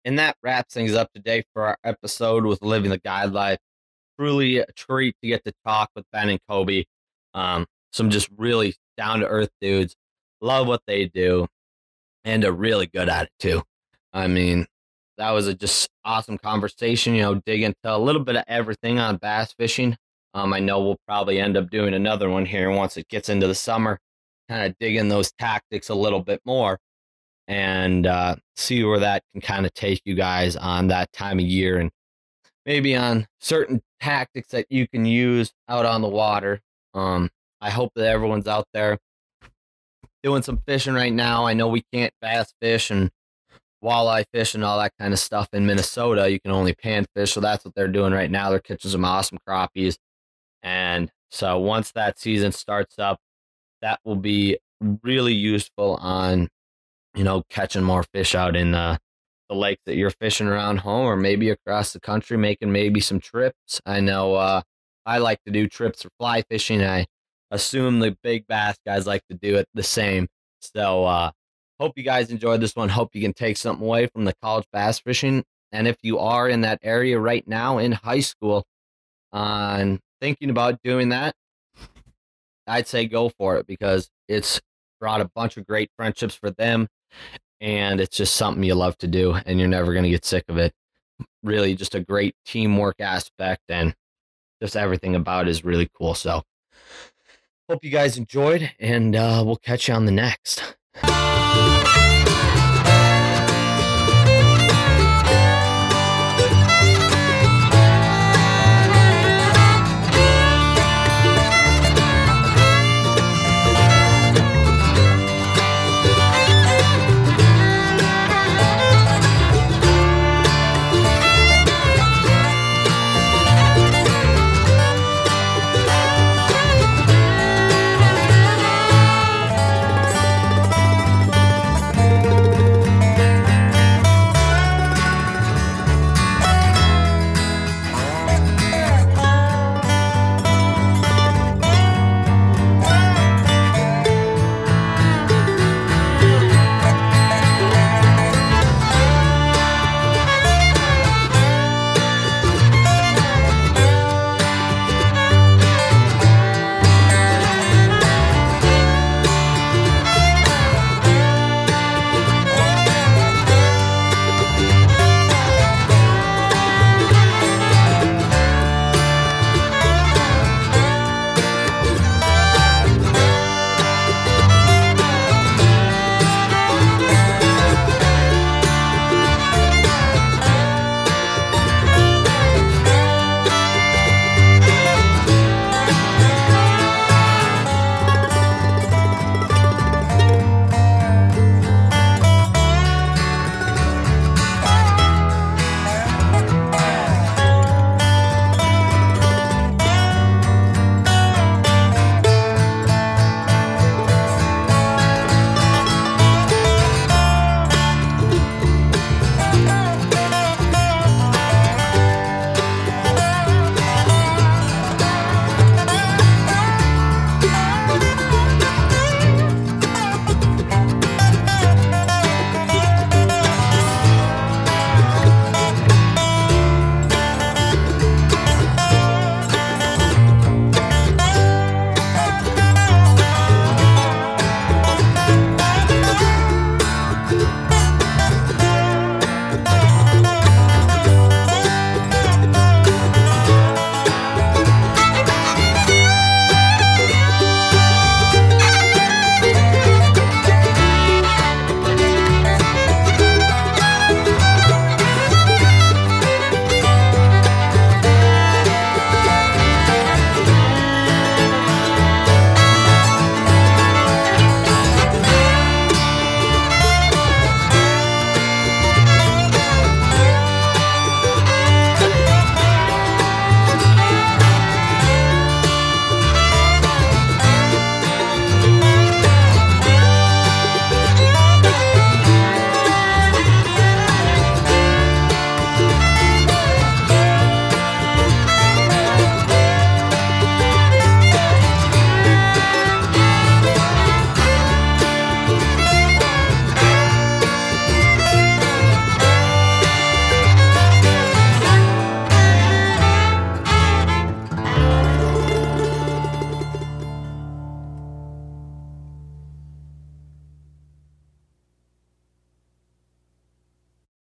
And that wraps things up today for our episode with Living the Guide Life. Truly a treat to get to talk with Ben and Kobe. Um, some just really down-to-earth dudes. Love what they do. And are really good at it, too. I mean, that was a just awesome conversation. You know, dig into a little bit of everything on bass fishing. Um, I know we'll probably end up doing another one here once it gets into the summer, kind of dig in those tactics a little bit more and uh, see where that can kind of take you guys on that time of year and maybe on certain tactics that you can use out on the water. Um, I hope that everyone's out there doing some fishing right now. I know we can't bass fish and walleye fish and all that kind of stuff in Minnesota. You can only panfish, so that's what they're doing right now. They're catching some awesome crappies. And so once that season starts up, that will be really useful on, you know, catching more fish out in uh, the lake that you're fishing around home or maybe across the country, making maybe some trips. I know uh, I like to do trips for fly fishing. I assume the big bass guys like to do it the same. So uh, hope you guys enjoyed this one. Hope you can take something away from the college bass fishing. And if you are in that area right now in high school on thinking about doing that, I'd say go for it because it's brought a bunch of great friendships for them and it's just something you love to do and you're never going to get sick of it. Really just a great teamwork aspect and just everything about it is really cool. So hope you guys enjoyed and uh, we'll catch you on the next.